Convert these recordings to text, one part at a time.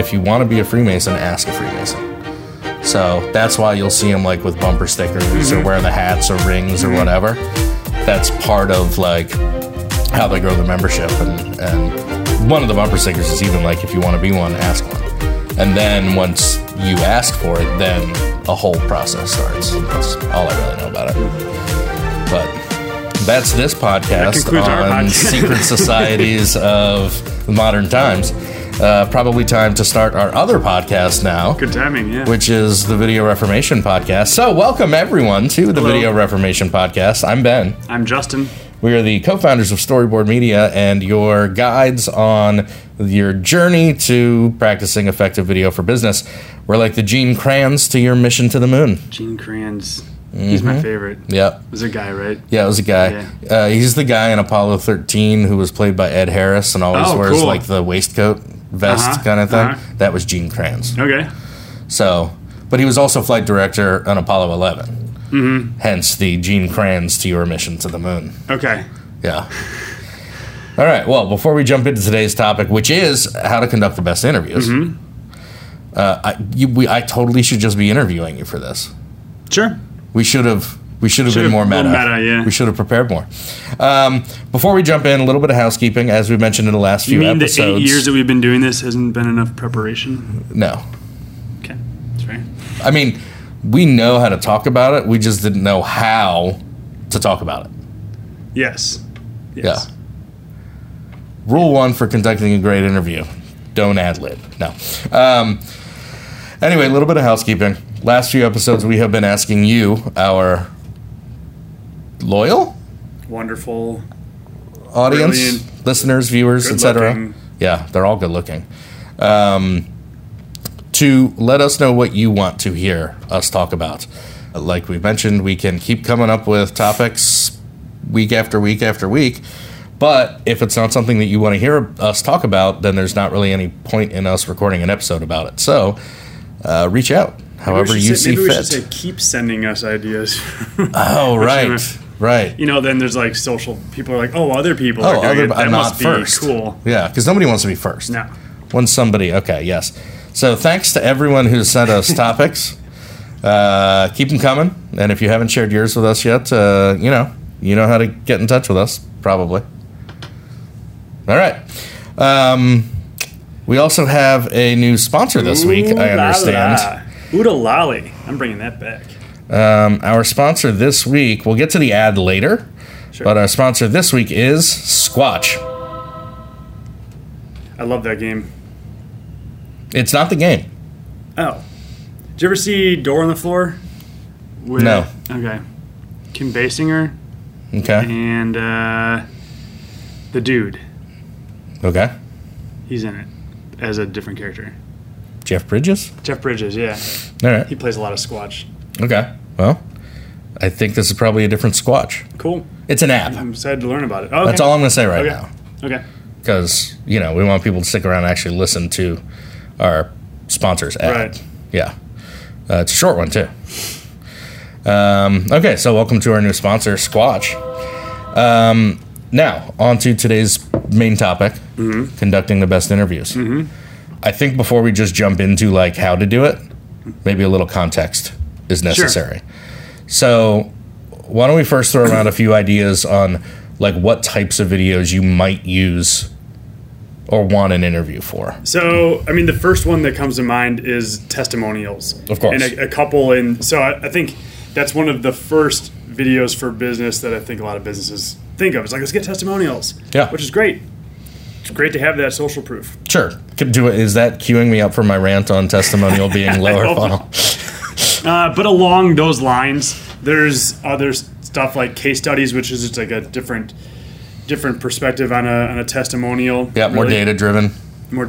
if you want to be a Freemason, ask a Freemason. So that's why you'll see them like with bumper stickers or wear the hats or rings or whatever. That's part of like how they grow the membership. And one of the bumper stickers is even like, if you want to be one, ask one. And then once you ask for it, then a whole process starts. That's all I really know about it. But that's this podcast on secret societies of modern times. Probably time to start our other podcast now. Good timing, yeah. Which is the Video Reformation Podcast. So welcome everyone to the Video Reformation Podcast. I'm Ben. I'm Justin. We are the co-founders of Storyboard Media and your guides on your journey to practicing effective video for business. We're like the Gene Kranz to your mission to the moon. Gene Kranz. He's my favorite. Yep. It was a guy, right? Yeah, it was a guy. Yeah. He's the guy in Apollo 13 who was played by Ed Harris and always wears like the waistcoat vest kind of thing. That was Gene Kranz. Okay. So, but he was also flight director on Apollo 11. Hence the Gene Kranz to your mission to the moon. Okay. Yeah. All right. Well, before we jump into today's topic, which is how to conduct the best interviews, I totally should just be interviewing you for this. Sure. We should have been more meta. We should have prepared more. Before we jump in, a little bit of housekeeping. As we mentioned in the last few episodes. You mean the 8 years that we've been doing this hasn't been enough preparation? No. Okay. That's fair. I mean, we know how to talk about it. We just didn't know how to talk about it. Yes. Yeah. Rule one for conducting a great interview. Don't ad-lib. No. Anyway, a little bit of housekeeping. Last few episodes, we have been asking you, our loyal, wonderful audience, brilliant, listeners, viewers, etc. Yeah, they're all good looking. To let us know what you want to hear us talk about. Like we mentioned, we can keep coming up with topics week after week after week. But if it's not something that you want to hear us talk about, then there's not really any point in us recording an episode about it. So reach out. However you see fit. Maybe we should say keep sending us ideas. Oh, right. You know, then there's like social people are like, oh, other people are doing it. That must be cool. Yeah, because nobody wants to be first. No. When somebody, okay, yes. So thanks to everyone who sent us topics. Keep them coming. And if you haven't shared yours with us yet, you know how to get in touch with us, probably. All right. We also have a new sponsor this week, I understand. Oodalali. I'm bringing that back. Our sponsor this week, we'll get to the ad later, but our sponsor this week is Squatch. I love that game. It's not the game. Oh. Did you ever see Door on the Floor? No. Okay. Kim Basinger. Okay. And the dude. Okay. He's in it as a different character. Jeff Bridges? Jeff Bridges, yeah. All right. He plays a lot of Squatch. Okay. Well, I think this is probably a different Squatch. Cool. It's an app. I'm excited to learn about it. Okay. That's all I'm going to say now. Okay. Because, we want people to stick around and actually listen to our sponsors ad. Right. Yeah. It's a short one, too. Okay, so welcome to our new sponsor, Squatch. Now, on to today's main topic, conducting the best interviews. I think before we just jump into like how to do it, maybe a little context is necessary. Sure. So why don't we first throw around a few ideas on like what types of videos you might use or want an interview for? So, I mean, the first one that comes to mind is testimonials. Of course. And a couple in. So I think that's one of the first videos for business that I think a lot of businesses think of. It's like, let's get testimonials. Yeah. Which is great. It's great to have that social proof. Sure. Is that queuing me up for my rant on testimonial being lower funnel? But along those lines, there's other stuff like case studies, which is just like a different perspective on a testimonial. Yeah, really. More data-driven. More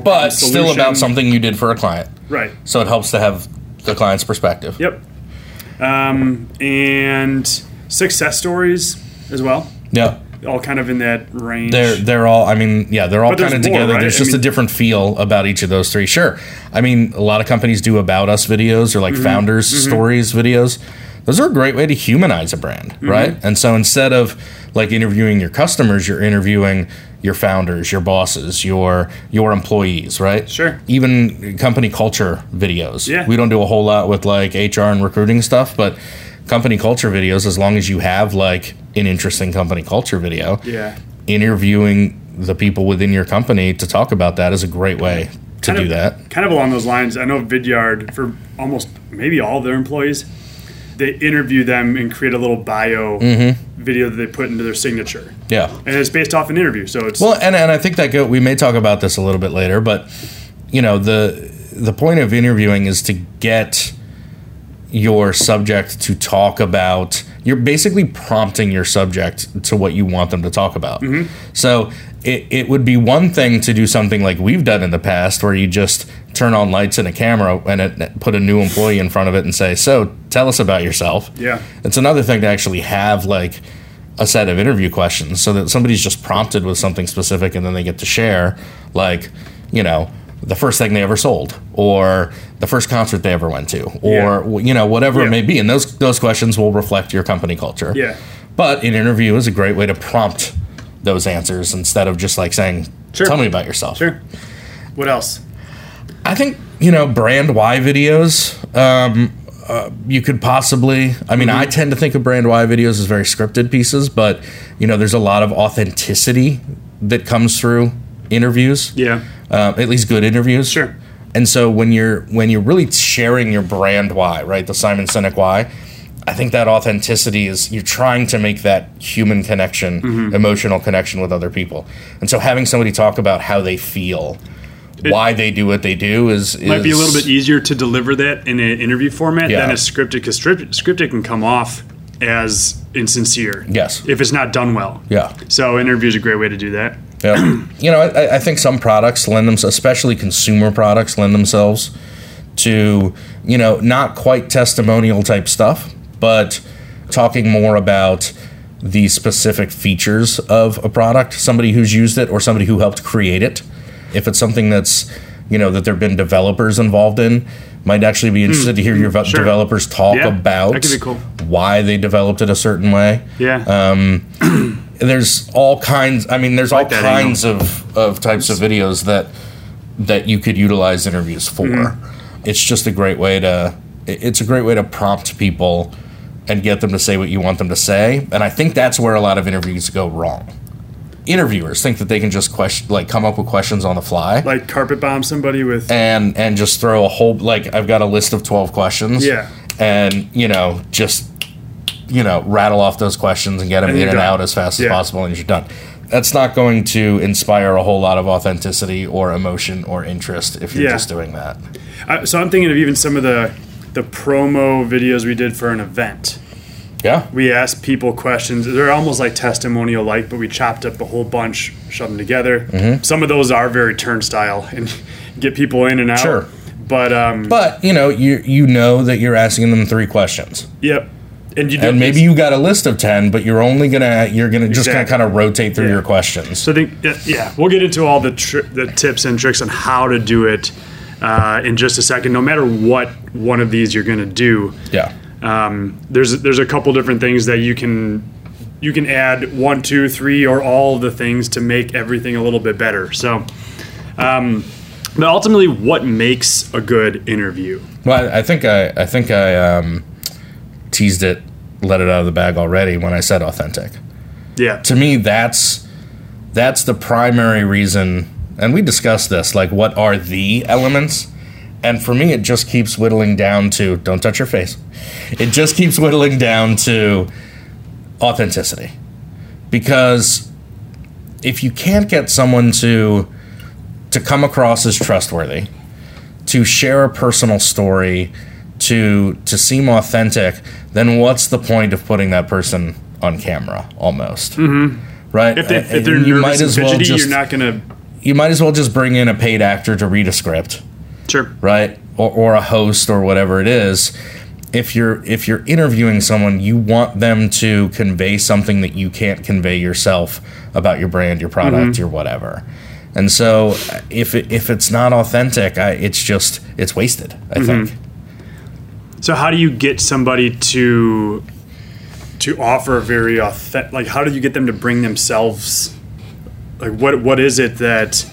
but still about something you did for a client. Right. So it helps to have the client's perspective. Yep. And success stories as well. Yeah. All kind of in that range. They're all, I mean, yeah, they're all kind of together. More, right? There's just a different feel about each of those three. Sure. I mean, a lot of companies do about us videos or like founders stories videos. Those are a great way to humanize a brand, right? And so instead of like interviewing your customers, you're interviewing your founders, your bosses, your employees, right? Sure. Even company culture videos. Yeah. We don't do a whole lot with like HR and recruiting stuff, but company culture videos, as long as you have like an interesting company culture video, yeah, interviewing the people within your company to talk about that is a great way to do that. Kind of along those lines, I know Vidyard, for almost maybe all of their employees, they interview them and create a little bio video that they put into their signature. Yeah. And it's based off an interview. So it's... Well, and I think that we may talk about this a little bit later, but, you know, the point of interviewing is to get your subject to talk about... You're basically prompting your subject to what you want them to talk about. Mm-hmm. So it would be one thing to do something like we've done in the past where you just turn on lights and a camera and put a new employee in front of it and say, so tell us about yourself. Yeah. It's another thing to actually have like a set of interview questions so that somebody's just prompted with something specific and then they get to share like, you know, the first thing they ever sold or the first concert they ever went to or, you know, whatever it may be. And those questions will reflect your company culture. Yeah. But an interview is a great way to prompt those answers instead of just like saying, tell me about yourself. Sure. What else? I think, you know, brand why videos, you could possibly, I mean, I tend to think of brand why videos as very scripted pieces, but you know, there's a lot of authenticity that comes through interviews. Yeah. At least good interviews. Sure. And so when you're really sharing your brand why, right, the Simon Sinek why, I think that authenticity is you're trying to make that human connection, emotional connection with other people. And so having somebody talk about how they feel, why they do what they do is... Might be a little bit easier to deliver that in an interview format than a scripted, because scripted can come off as insincere. Yes. If it's not done well. Yeah. So interviews are a great way to do that. Yeah. You know, I think some products lend themselves, especially consumer products, lend themselves to, you know, not quite testimonial type stuff, but talking more about the specific features of a product, somebody who's used it or somebody who helped create it. If it's something that's, you know, that there have been developers involved in, might actually be interested to hear your developers talk about that could be cool. Why they developed it a certain way. Yeah. There's all kinds. I mean, there's all kinds of types of videos that you could utilize interviews for. Mm-hmm. It's just a great way to. It's a great way to prompt people and get them to say what you want them to say. And I think that's where a lot of interviews go wrong. Interviewers think that they can just come up with questions on the fly, like carpet bomb somebody with, and just throw a whole I've got a list of 12 questions. Yeah, and you know just. You know, rattle off those questions and get them in and out as fast as possible, and you're done. That's not going to inspire a whole lot of authenticity or emotion or interest if you're just doing that. So I'm thinking of even some of the promo videos we did for an event. Yeah. We asked people questions. They're almost like testimonial-like, but we chopped up a whole bunch, shoved them together. Mm-hmm. Some of those are very turnstile and get people in and out. Sure. But you know, you know that you're asking them 3 questions. Yep. And maybe you got a list of 10, but you're only gonna just kind of rotate through your questions. So I think we'll get into all the tips and tricks on how to do it in just a second. No matter what one of these you're gonna do, there's a couple different things that you can add 1, 2, 3 or all of the things to make everything a little bit better. So, but ultimately, what makes a good interview? Well, I think I teased it, let it out of the bag already when I said authentic. Yeah. To me, that's the primary reason, and we discussed this, like what are the elements? And for me, it just keeps whittling down to, don't touch your face. It just keeps whittling down to authenticity. Because if you can't get someone to come across as trustworthy, to share a personal story, to seem authentic, then what's the point of putting that person on camera almost? Mm-hmm. Right? If they're nervous and fidgety, you're not going to... You might as well just bring in a paid actor to read a script. Sure. Right? Or a host or whatever it is. If you're interviewing someone, you want them to convey something that you can't convey yourself about your brand, your product, your whatever. And so if it's not authentic, it's wasted, I think. So how do you get somebody to to offer a very authentic, like, how do you get them to bring themselves, like, what is it that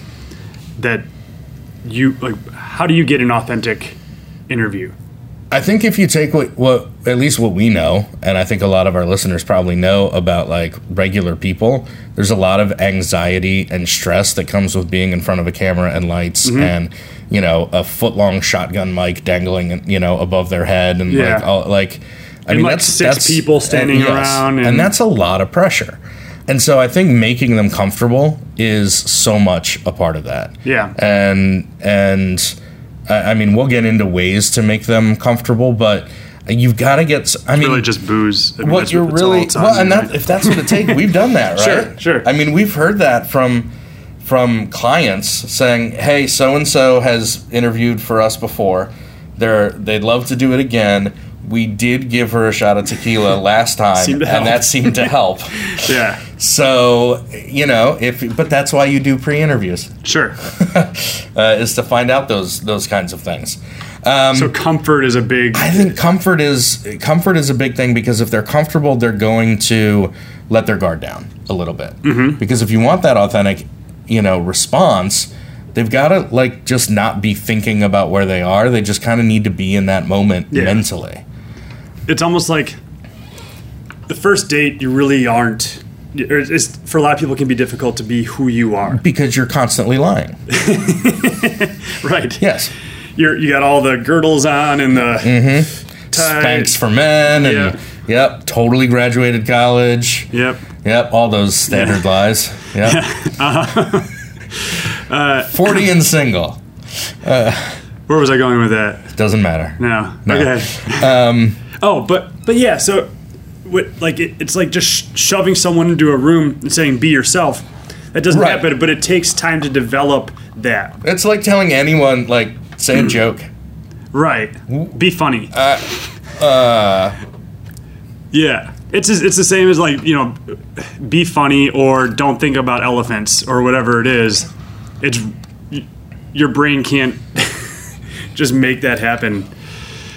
you, like, how do you get an authentic interview? I think if you take what at least what we know, and I think a lot of our listeners probably know about, like, regular people, there's a lot of anxiety and stress that comes with being in front of a camera and lights, mm-hmm. and, you know, a foot-long shotgun mic dangling, you know, above their head, and yeah. That's six people standing around, and that's a lot of pressure. And so I think making them comfortable is so much a part of that. Yeah, and. I mean, we'll get into ways to make them comfortable, but you've got to get. Really just booze. I mean, what you're really well, and that, if that's what it takes, we've done that, right? Sure. I mean, we've heard that from clients saying, "Hey, so and so has interviewed for us before. They'd love to do it again. We did give her a shot of tequila last time, that seemed to help." Yeah. So, you know, but that's why you do pre-interviews. Sure. Is to find out those kinds of things. So comfort is a big. I think comfort is a big thing, because if they're comfortable, they're going to let their guard down a little bit. Mm-hmm. Because if you want that authentic, you know, response, they've got to, like, just not be thinking about where they are. They just kind of need to be in that moment mentally. It's almost like the first date, you really aren't. It's, for a lot of people, it can be difficult to be who you are, because you're constantly lying. Right. Yes. You got all the girdles on and the mm-hmm. Spanx for men, and yep, totally graduated college. Yep, all those standard lies. Yep. Yeah. 40 and single. Where was I going with that? Doesn't matter. No. Okay. So it's like just shoving someone into a room and saying, "Be yourself." That doesn't happen, but it takes time to develop that. It's like telling anyone, like, say a joke. Right. Be funny. Yeah. It's the same as, like, you know, be funny, or don't think about elephants, or whatever it is. It's your brain can't just make that happen.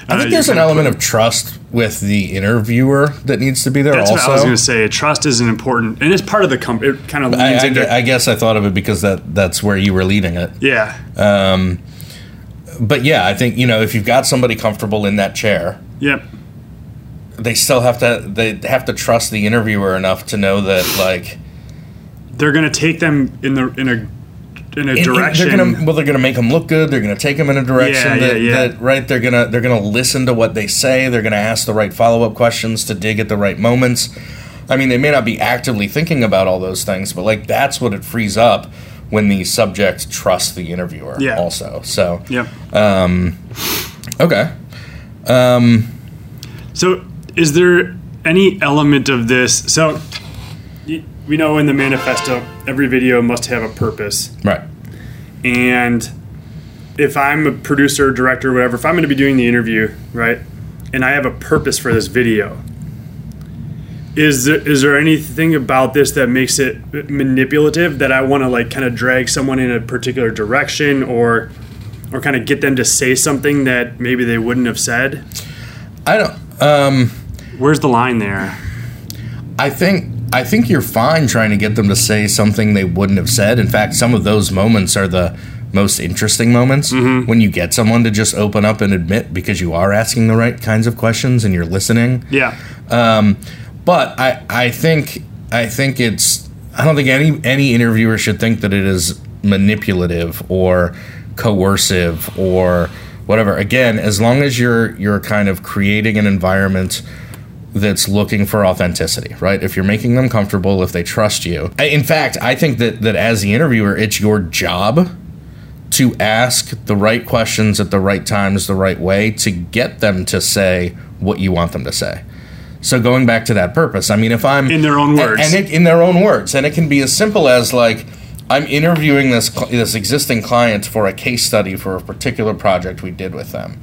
I think there's an element of trust with the interviewer that needs to be there. That's also what I was going to say. Trust is an important, and it's part of the company. It kind of leads into. I guess I thought of it because that's where you were leading it. Yeah. But yeah, I think, you know, if you've got somebody comfortable in that chair. Yep. They still have to trust the interviewer enough to know that, like, they're going to take them in a direction. They're going to make them look good. They're going to take them in a direction they're going to listen to what they say. They're going to ask the right follow-up questions to dig at the right moments. I mean, they may not be actively thinking about all those things, but, like, that's what it frees up when the subject trusts the interviewer also. So, okay. So is there any element of this? So we know in the manifesto, every video must have a purpose. Right. And if I'm a producer, director, whatever, if I'm going to be doing the interview, right, and I have a purpose for this video, is there anything about this that makes it manipulative, that I want to, like, kind of drag someone in a particular direction, or kind of get them to say something that maybe they wouldn't have said? I don't. Where's the line there? I think you're fine trying to get them to say something they wouldn't have said. In fact, some of those moments are the most interesting moments, mm-hmm. when you get someone to just open up and admit, because you are asking the right kinds of questions and you're listening. Yeah. But I think it's, I don't think any interviewer should think that it is manipulative or coercive or whatever. Again, as long as you're kind of creating an environment that's looking for authenticity, right? If you're making them comfortable, if they trust you. In fact, I think that as the interviewer, it's your job to ask the right questions at the right times, the right way, to get them to say what you want them to say. So going back to that purpose, I mean, if I'm... In their own words. In their own words. And it can be as simple as, like, I'm interviewing this existing client for a case study for a particular project we did with them.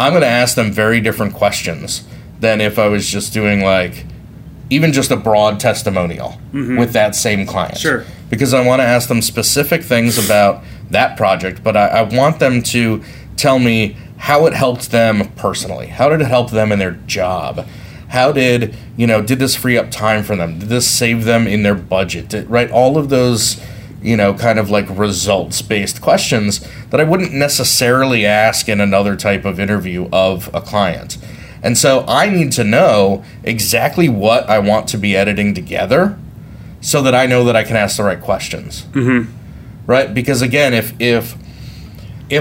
I'm going to ask them very different questions than if I was just doing, like, even just a broad testimonial, mm-hmm. with that same client. Sure. Because I want to ask them specific things about that project, but I want them to tell me how it helped them personally. How did it help them in their job? How did, you know, did this free up time for them? Did this save them in their budget? Right? All of those, you know, kind of like results-based questions that I wouldn't necessarily ask in another type of interview of a client. And so I need to know exactly what I want to be editing together so that I know that I can ask the right questions. Mm-hmm. Right? Because again, if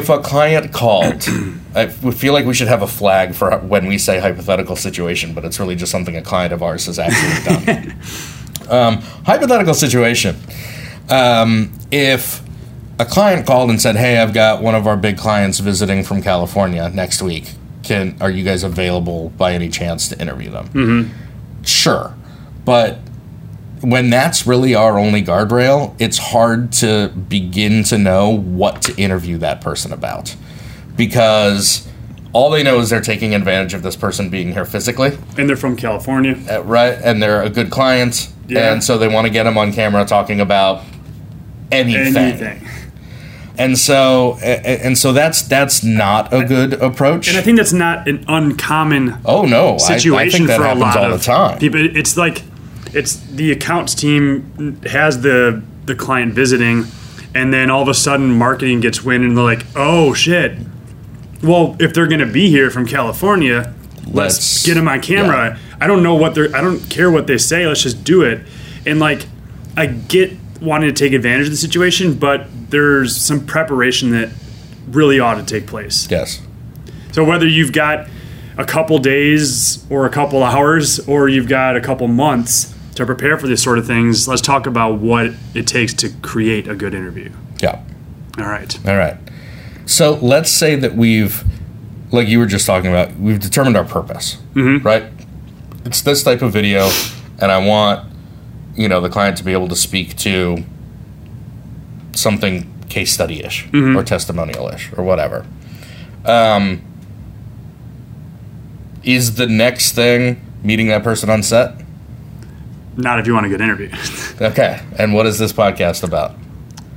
a client called, I feel like we should have a flag for when we say hypothetical situation, but it's really just something a client of ours has actually done. Hypothetical situation. If a client called and said, hey, I've got one of our big clients visiting from California next week. Are you guys available by any chance to interview them? Mm-hmm. Sure. But when that's really our only guardrail, it's hard to begin to know what to interview that person about. Because all they know is they're taking advantage of this person being here physically. And they're from California. Right. And they're a good client. Yeah. And so they want to get them on camera talking about anything. And so that's not a good approach. And I think that's not an uncommon situation for a lot all of the time. People. It's like the accounts team has the client visiting, and then all of a sudden marketing gets wind, and they're like, oh shit. Well, if they're going to be here from California, let's get them on camera. Yeah. I don't care what they say. Let's just do it. And like, I get wanting to take advantage of the situation, but there's some preparation that really ought to take place. Yes. So whether you've got a couple days or a couple hours or you've got a couple months to prepare for these sort of things, let's talk about what it takes to create a good interview. Yeah. All right. So let's say that we've, like you were just talking about, we've determined our purpose, mm-hmm. right? It's this type of video, and I want, you know, the client to be able to speak to something case study-ish mm-hmm. or testimonial-ish or whatever. Is the next thing meeting that person on set? Not if you want a good interview. Okay. And what is this podcast about?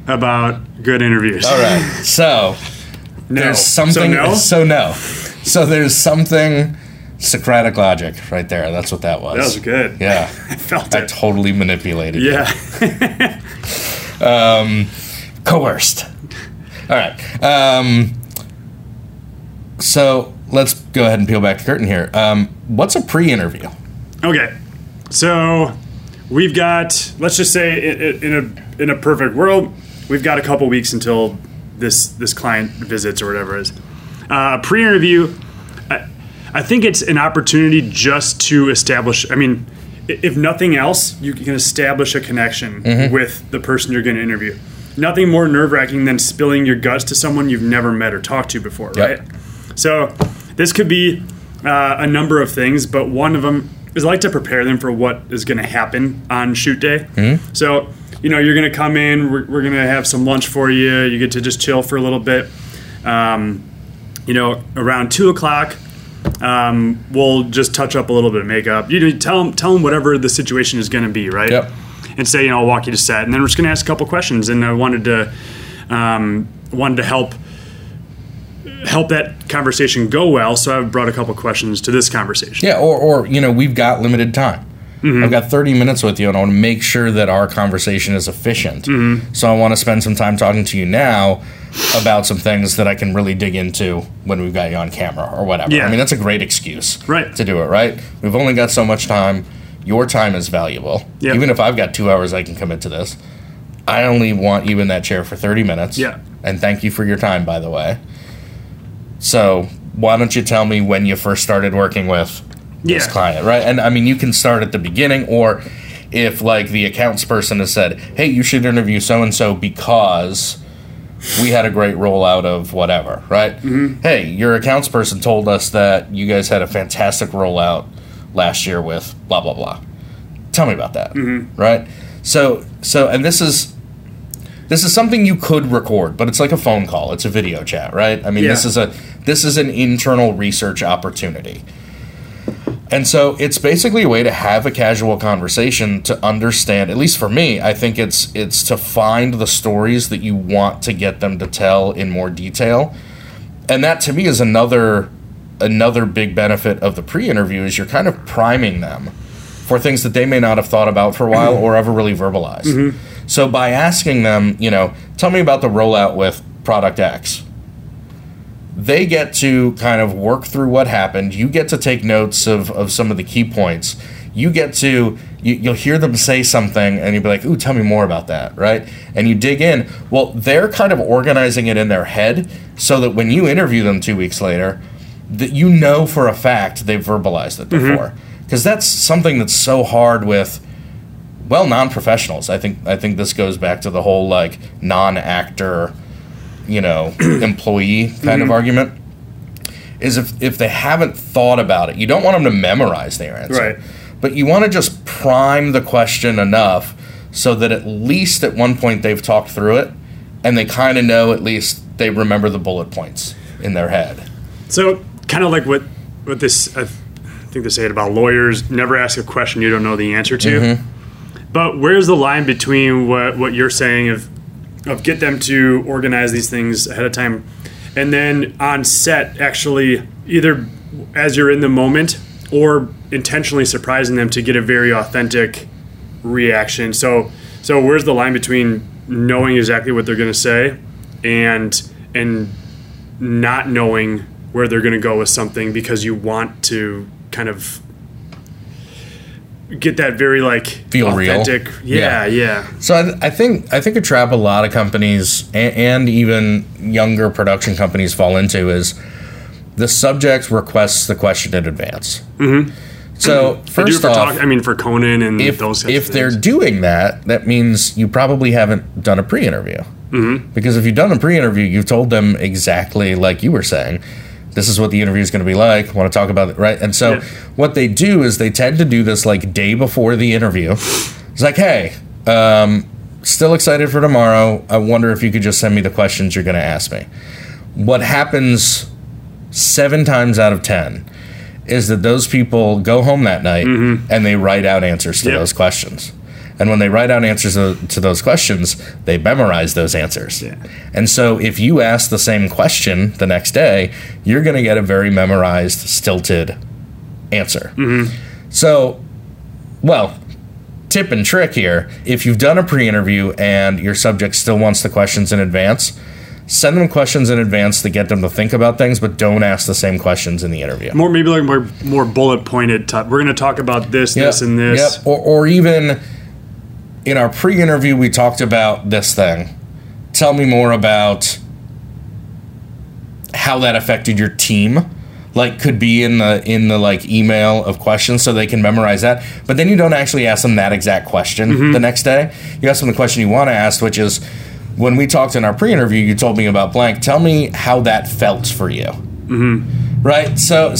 About good interviews. All right. So there's something. So no. So there's something. Socratic logic right there. That's what that was. That was good. Yeah. I felt it. I totally manipulated it. Yeah. Coerced. All right. So let's go ahead and peel back the curtain here. What's a pre-interview? Okay. So we've got, let's just say in a perfect world, we've got a couple weeks until this client visits or whatever it is. Pre-interview, I think it's an opportunity just to establish, I mean, if nothing else, you can establish a connection mm-hmm. with the person you're going to interview. Nothing more nerve-wracking than spilling your guts to someone you've never met or talked to before, yep. right? So this could be a number of things, but one of them is I like to prepare them for what is going to happen on shoot day. Mm-hmm. So, you know, you're going to come in, we're going to have some lunch for you, you get to just chill for a little bit. You know, around 2 o'clock, we'll just touch up a little bit of makeup. You tell them whatever the situation is going to be, right? Yep. And say, you know, I'll walk you to set, and then we're just going to ask a couple questions. And I wanted to help that conversation go well, so I brought a couple questions to this conversation. Yeah, or you know, we've got limited time. Mm-hmm. I've got 30 minutes with you, and I want to make sure that our conversation is efficient. Mm-hmm. So I want to spend some time talking to you now about some things that I can really dig into when we've got you on camera or whatever. Yeah. I mean, that's a great excuse right. to do it, right? We've only got so much time. Your time is valuable. Yep. Even if I've got 2 hours I can commit to this, I only want you in that chair for 30 minutes. Yeah. And thank you for your time, by the way. So why don't you tell me when you first started working with this client, right? And I mean, you can start at the beginning, or if like the accounts person has said, hey, you should interview so-and-so because we had a great rollout of whatever, right? Mm-hmm. Hey, your accounts person told us that you guys had a fantastic rollout last year with blah, blah, blah. Tell me about that, mm-hmm. right? So, and this is something you could record, but it's like a phone call. It's a video chat, right? I mean, this is an internal research opportunity. And so it's basically a way to have a casual conversation to understand, at least for me, I think it's to find the stories that you want to get them to tell in more detail. And that to me is another another big benefit of the pre-interview is you're kind of priming them for things that they may not have thought about for a while or ever really verbalized. Mm-hmm. So by asking them, you know, tell me about the rollout with product X, they get to kind of work through what happened. You get to take notes of some of the key points. You get to, you'll hear them say something and you'll be like, ooh, tell me more about that, right? And you dig in. Well, they're kind of organizing it in their head so that when you interview them 2 weeks later, that you know for a fact they've verbalized it before. Mm-hmm. Because that's something that's so hard with, well, non-professionals. I think this goes back to the whole, like, non-actor, you know, employee kind of argument. Is if they haven't thought about it, you don't want them to memorize their answer. Right. But you want to just prime the question enough so that at least at one point they've talked through it, and they kind of know, at least they remember the bullet points in their head. So kind of like what this... I think they say it about lawyers, never ask a question you don't know the answer to. Mm-hmm. But where's the line between what you're saying of get them to organize these things ahead of time, and then on set actually either as you're in the moment or intentionally surprising them to get a very authentic reaction. So where's the line between knowing exactly what they're going to say and not knowing where they're going to go with something because you want to kind of get that very like feel authentic, real. Yeah. So I think a trap a lot of companies and even younger production companies fall into is the subject requests the question in advance. Mm-hmm. So first off, for Conan and those types of things. If they're doing that, that means you probably haven't done a pre-interview. Mm-hmm. Because if you've done a pre-interview, you've told them exactly like you were saying. This is what the interview is going to be like. I want to talk about it, right? And so what they do is they tend to do this like day before the interview. It's like, hey, still excited for tomorrow. I wonder if you could just send me the questions you're going to ask me. What happens 7 times out of 10 is that those people go home that night and they write out answers to those questions. And when they write out answers to those questions, they memorize those answers. Yeah. And so if you ask the same question the next day, you're going to get a very memorized, stilted answer. Mm-hmm. So, well, tip and trick here. If you've done a pre-interview and your subject still wants the questions in advance, send them questions in advance to get them to think about things, but don't ask the same questions in the interview. More bullet-pointed type. We're going to talk about this, this, and this. Yep. Or even... in our pre-interview, we talked about this thing. Tell me more about how that affected your team. Like, could be in the like email of questions, so they can memorize that. But then you don't actually ask them that exact question the next day. You ask them the question you want to ask, which is, when we talked in our pre-interview, you told me about blank. Tell me how that felt for you. Mm-hmm. Right? So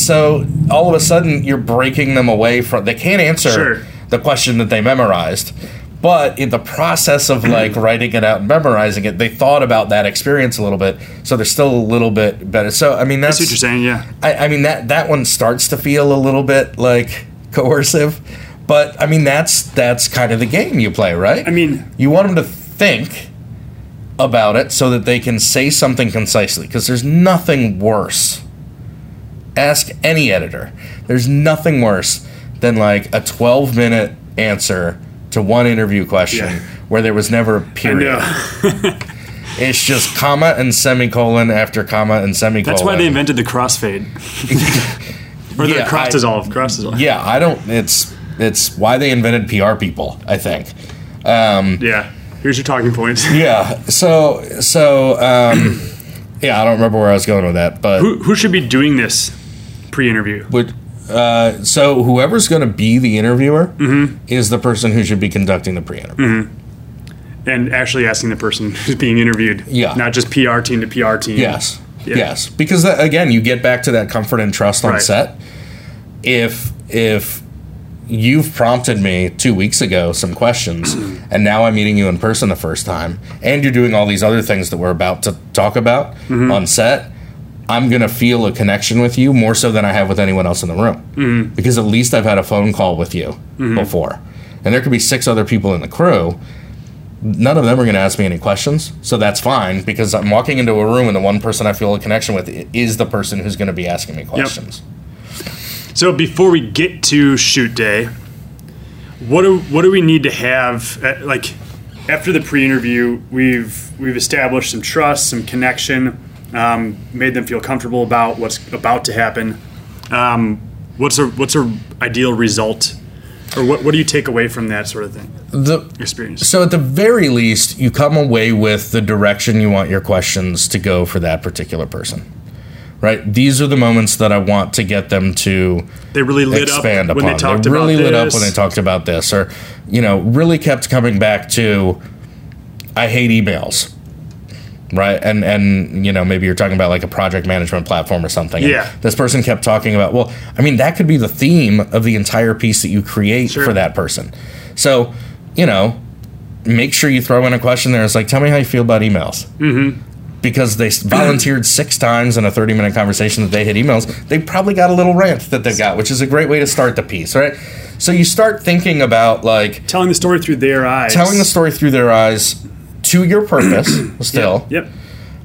all of a sudden, you're breaking them away from. They can't answer the question that they memorized. But in the process of, like, writing it out and memorizing it, they thought about that experience a little bit, so they're still a little bit better. So, I mean, that's what you're saying, yeah. I mean, that one starts to feel a little bit, like, coercive. But, I mean, that's kind of the game you play, right? I mean... you want them to think about it so that they can say something concisely, because there's nothing worse. Ask any editor. There's nothing worse than, like, a 12-minute answer... to one interview question where there was never a period. It's just comma and semicolon after comma and semicolon. That's why they invented the crossfade. Or the cross dissolve. Yeah, it's why they invented PR people, I think. Here's your talking points. I don't remember where I was going with that, but who should be doing this pre-interview? So whoever's going to be the interviewer is the person who should be conducting the pre-interview. Mm-hmm. And actually asking the person who's being interviewed. Yeah. Not just PR team to PR team. Yes. Yeah. Yes. Because, again, you get back to that comfort and trust on set. If you've prompted me 2 weeks ago some questions, and now I'm meeting you in person the first time, and you're doing all these other things that we're about to talk about on set... I'm going to feel a connection with you more so than I have with anyone else in the room. Mm-hmm. Because at least I've had a phone call with you before. And there could be 6 other people in the crew. none of them are going to ask me any questions, so that's fine, because I'm walking into a room and the one person I feel a connection with is the person who's going to be asking me questions. Yep. So before we get to shoot day, what do we need to have? Like after the pre-interview, we've established some trust, some connection, made them feel comfortable about what's about to happen. What's a ideal result? Or what do you take away from that sort of thing? The experience. So at the very least, you come away with the direction you want your questions to go for that particular person, right? These are the moments that I want to get them to expand upon. They really lit up when they talked about this, or, you know, really kept coming back to, I hate emails. Right, and you know, maybe you're talking about like a project management platform or something. Yeah. This person kept talking about, well, I mean, that could be the theme of the entire piece that you create for that person. So, you know, make sure you throw in a question there. It's like, tell me how you feel about emails. Mm-hmm. Because they volunteered 6 times in a 30-minute conversation that they hit emails, they probably got a little rant that they've got, which is a great way to start the piece, right? So you start thinking about like telling the story through their eyes. Telling the story through their eyes. To your purpose, still. Yep.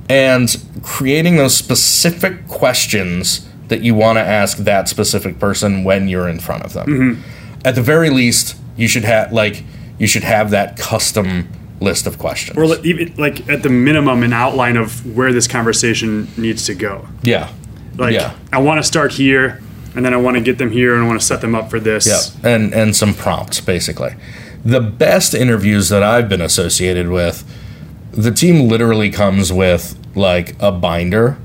And creating those specific questions that you want to ask that specific person when you're in front of them. Mm-hmm. At the very least, you should have that custom list of questions. Or even like at the minimum, an outline of where this conversation needs to go. Yeah. I want to start here, and then I want to get them here, and I want to set them up for this. Yeah. And some prompts, basically. The best interviews that I've been associated with, the team literally comes with like a binder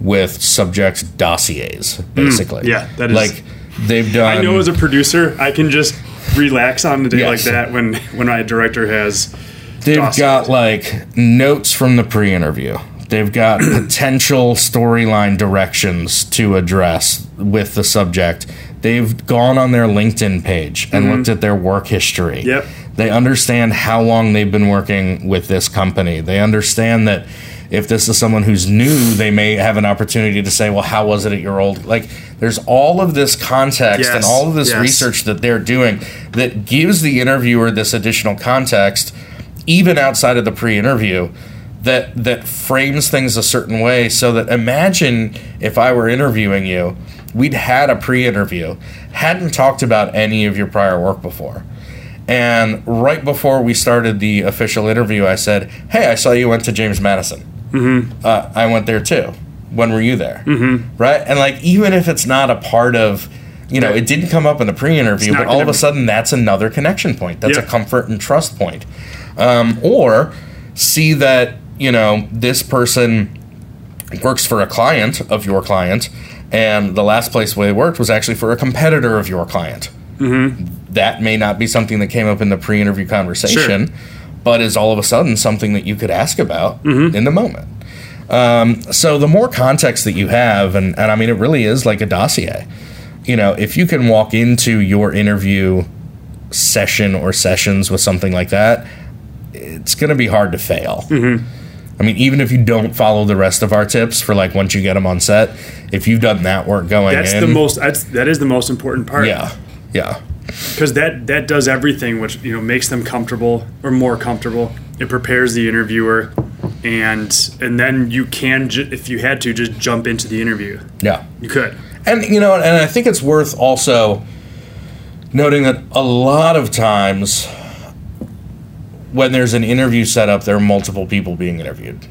with subjects' dossiers, basically. Yeah, that is like they've done. I know as a producer, I can just relax on a day like that when my director has. They've got like notes from the pre-interview. They've got potential storyline directions to address with the subject. They've gone on their LinkedIn page and looked at their work history. Yep. They understand how long they've been working with this company. They understand that if this is someone who's new, they may have an opportunity to say, well, how was it at your old? Like, there's all of this context and all of this research that they're doing that gives the interviewer this additional context, even outside of the pre-interview, that frames things a certain way, so that imagine if I were interviewing you, we'd had a pre-interview, hadn't talked about any of your prior work before. And right before we started the official interview, I said, hey, I saw you went to James Madison. Mm-hmm. I went there too. When were you there? Mm-hmm. Right? And like, even if it's not a part of, you know, it didn't come up in the pre-interview, but all of a sudden that's another connection point. That's a comfort and trust point. Or see that, you know, this person works for a client of your client, and the last place where they worked was actually for a competitor of your client. Mm-hmm. That may not be something that came up in the pre-interview conversation, but is all of a sudden something that you could ask about in the moment. So the more context that you have, and I mean, it really is like a dossier. You know, if you can walk into your interview session or sessions with something like that, it's going to be hard to fail. Mm-hmm. I mean, even if you don't follow the rest of our tips for like once you get them on set, if you've done that work going in, that is the most important part. Yeah, yeah. Because that does everything, which, you know, makes them comfortable or more comfortable. It prepares the interviewer, and then you can, if you had to, just jump into the interview. Yeah, you could. And you know, and I think it's worth also noting that a lot of times, when there's an interview set up, there are multiple people being interviewed,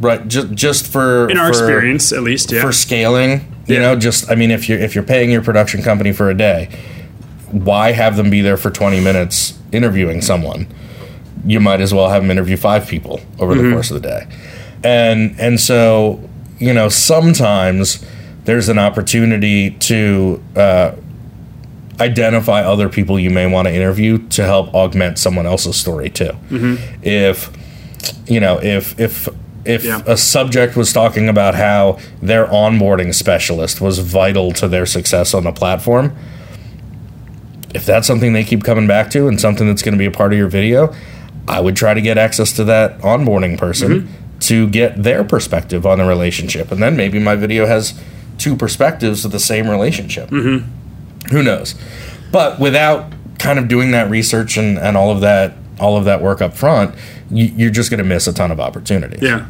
right? Just for experience, at least, for scaling, you know. Just, I mean, if you're paying your production company for a day, why have them be there for 20 minutes interviewing someone? You might as well have them interview 5 people over the course of the day, and so, you know, sometimes there's an opportunity to identify other people you may want to interview to help augment someone else's story too. Mm-hmm. If a subject was talking about how their onboarding specialist was vital to their success on the platform, if that's something they keep coming back to and something that's going to be a part of your video, I would try to get access to that onboarding person to get their perspective on the relationship. And then maybe my video has 2 perspectives of the same relationship. Mm-hmm. Who knows? But without kind of doing that research and all of that all of that work up front, you're just going to miss a ton of opportunity. Yeah.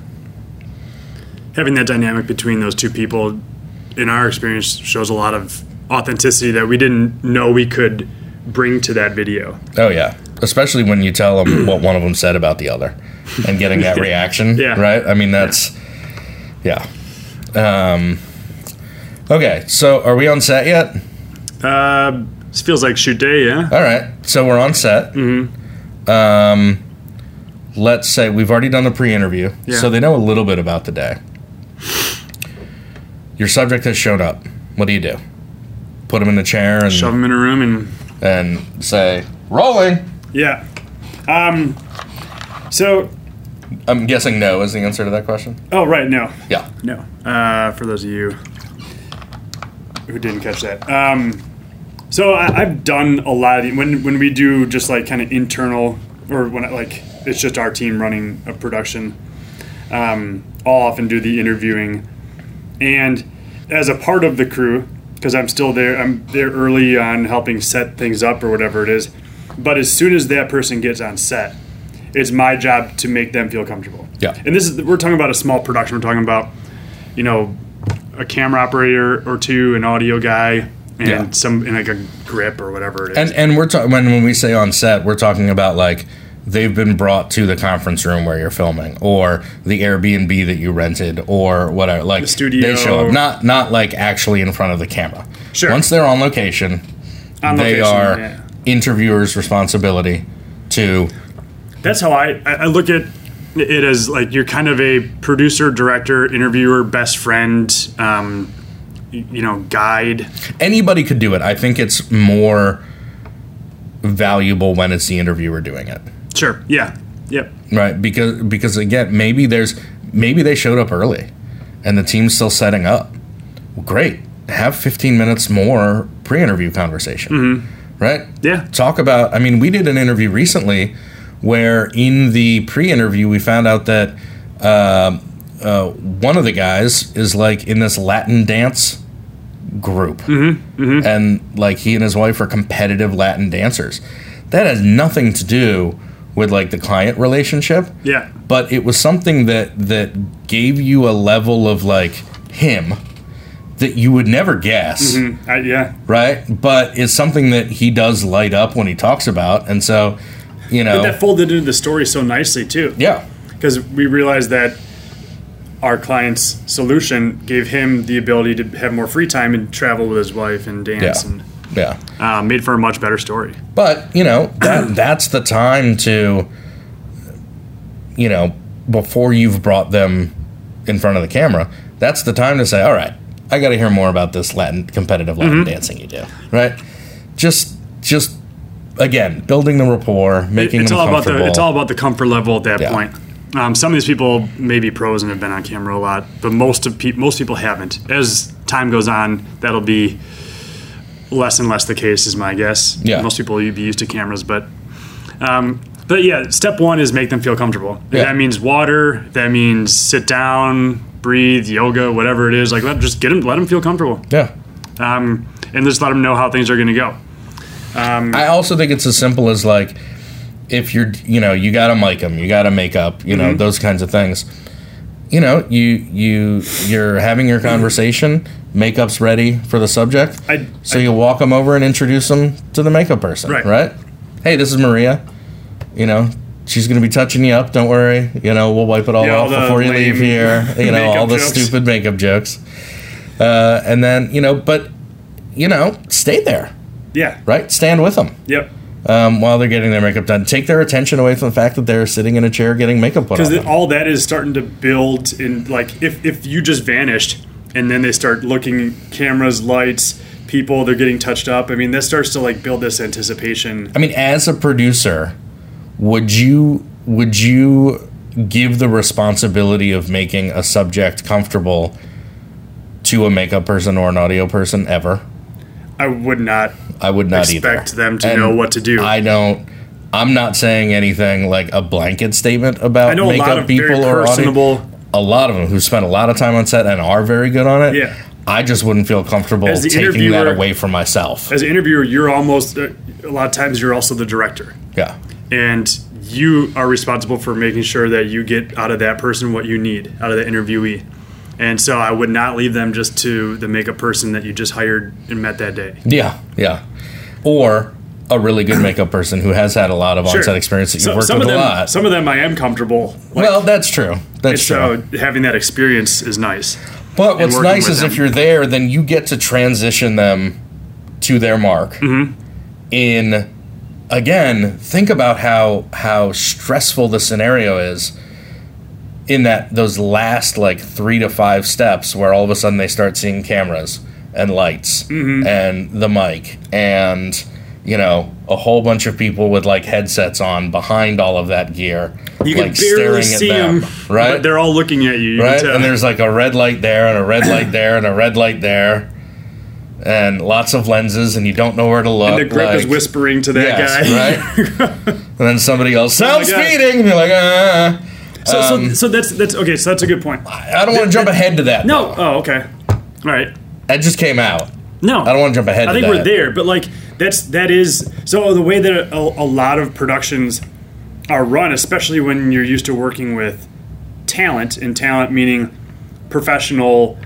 Having that dynamic between those two people, in our experience, shows a lot of authenticity that we didn't know we could bring to that video. Oh, yeah. Especially when you tell them what one of them said about the other and getting that reaction. Yeah. Right? I mean, that's... Yeah. Okay, so are we on set yet? This feels like shoot day, yeah. All right, so we're on set. Mm-hmm. Let's say we've already done the pre-interview, so they know a little bit about the day. Your subject has shown up. What do? Put him in the chair and shove him in a room and say rolling. Yeah. So I'm guessing no is the answer to that question. Oh, right, no. Yeah. No. For those of you who didn't catch that. So I've done a lot of these. When we do just like kind of internal, or when it's just our team running a production, I'll often do the interviewing. And as a part of the crew, because I'm still there, I'm there early on helping set things up or whatever it is. But as soon as that person gets on set, it's my job to make them feel comfortable. Yeah. And we're talking about a small production. We're talking about, a camera operator or two, an audio guy, and a grip or whatever it is. And we're when we say on set, we're talking about they've been brought to the conference room where you're filming, or the Airbnb that you rented, or whatever. Like the studio. They show up, not actually in front of the camera. Sure. Once they're on location, they are interviewers' responsibility to. That's how I look at it, as you're kind of a producer, director, interviewer, best friend, guide. Anybody could do it. I think it's more valuable when it's the interviewer doing it. Sure. Yeah. Yep. Right. Because again, maybe they showed up early and the team's still setting up. Well, great. Have 15 minutes more pre-interview conversation. Mm-hmm. Right. Yeah. Talk about, we did an interview recently where in the pre-interview we found out that one of the guys is in this Latin dance group. Mm-hmm, mm-hmm. And he and his wife are competitive Latin dancers. That has nothing to do with the client relationship. Yeah. But it was something that gave you a level of him that you would never guess. Mm-hmm. Yeah. Right? But it's something that he does light up when he talks about. And so... But that folded into the story so nicely, too. Yeah. Because we realized that our client's solution gave him the ability to have more free time and travel with his wife and dance. Yeah. Made for a much better story. But, that's the time to, before you've brought them in front of the camera, that's the time to say, all right, I got to hear more about this competitive Latin dancing you do. Right? Just... Again, building the rapport, making them comfortable. It's all about the comfort level at that point. Some of these people may be pros and have been on camera a lot, but most people haven't. As time goes on, that'll be less and less the case, is my guess. Yeah. Most people will be used to cameras, but step one is make them feel comfortable. Yeah. That means water. That means sit down, breathe, yoga, whatever it is. Let them feel comfortable. Yeah. And just let them know how things are going to go. I also think it's as simple as if you're, you got to mic them, you got to make up, mm-hmm. those kinds of things. You're having your conversation, makeup's ready for the subject. So you walk them over and introduce them to the makeup person, right? Hey, this is Maria. She's going to be touching you up. Don't worry. We'll wipe it all off before you leave here. All the stupid makeup jokes. And then, stay there. Yeah. Right? Stand with them. Yep. While they're getting their makeup done. Take their attention away from the fact that they're sitting in a chair getting makeup put on. Because all that is starting to build in, if you just vanished and then they start looking at cameras, lights, people, they're getting touched up. That starts to, build this anticipation. As a producer, would you give the responsibility of making a subject comfortable to a makeup person or an audio person ever? I would not expect them to know what to do. I'm not saying anything like a blanket statement about makeup people or audio. A lot of them who spend a lot of time on set and are very good on it. Yeah. I just wouldn't feel comfortable taking that away from myself. As an interviewer, you're almost, a lot of times you're also the director. Yeah. And you are responsible for making sure that you get out of that person what you need out of the interviewee. And so I would not leave them just to the makeup person that you just hired and met that day. Yeah, yeah. Or a really good makeup person who has had a lot of on-set experience that you've worked with a lot. Some of them I am comfortable. Well, that's true. That's true. So having that experience is nice. But what's nice is if you're there, then you get to transition them to their mark. Mm-hmm. In, again, think about how stressful the scenario is in that those last like 3 to 5 steps where all of a sudden they start seeing cameras and lights and the mic and... you know, a whole bunch of people with like headsets on behind all of that gear, you like can barely see them, right? But they're all looking at you, right? And there's like a red light there and a red light there and a red light there and lots of lenses and you don't know where to look. And the grip is whispering to that guy, right? And then somebody else, speeding, and you're like, ah. So that's okay. So that's a good point. I don't want to jump ahead to that. No. Though. Oh, okay. All right. That just came out. No. I don't want to jump ahead to that. I think we're there, but like... That is so the way that a lot of productions are run, especially when you're used to working with talent, and talent meaning professionals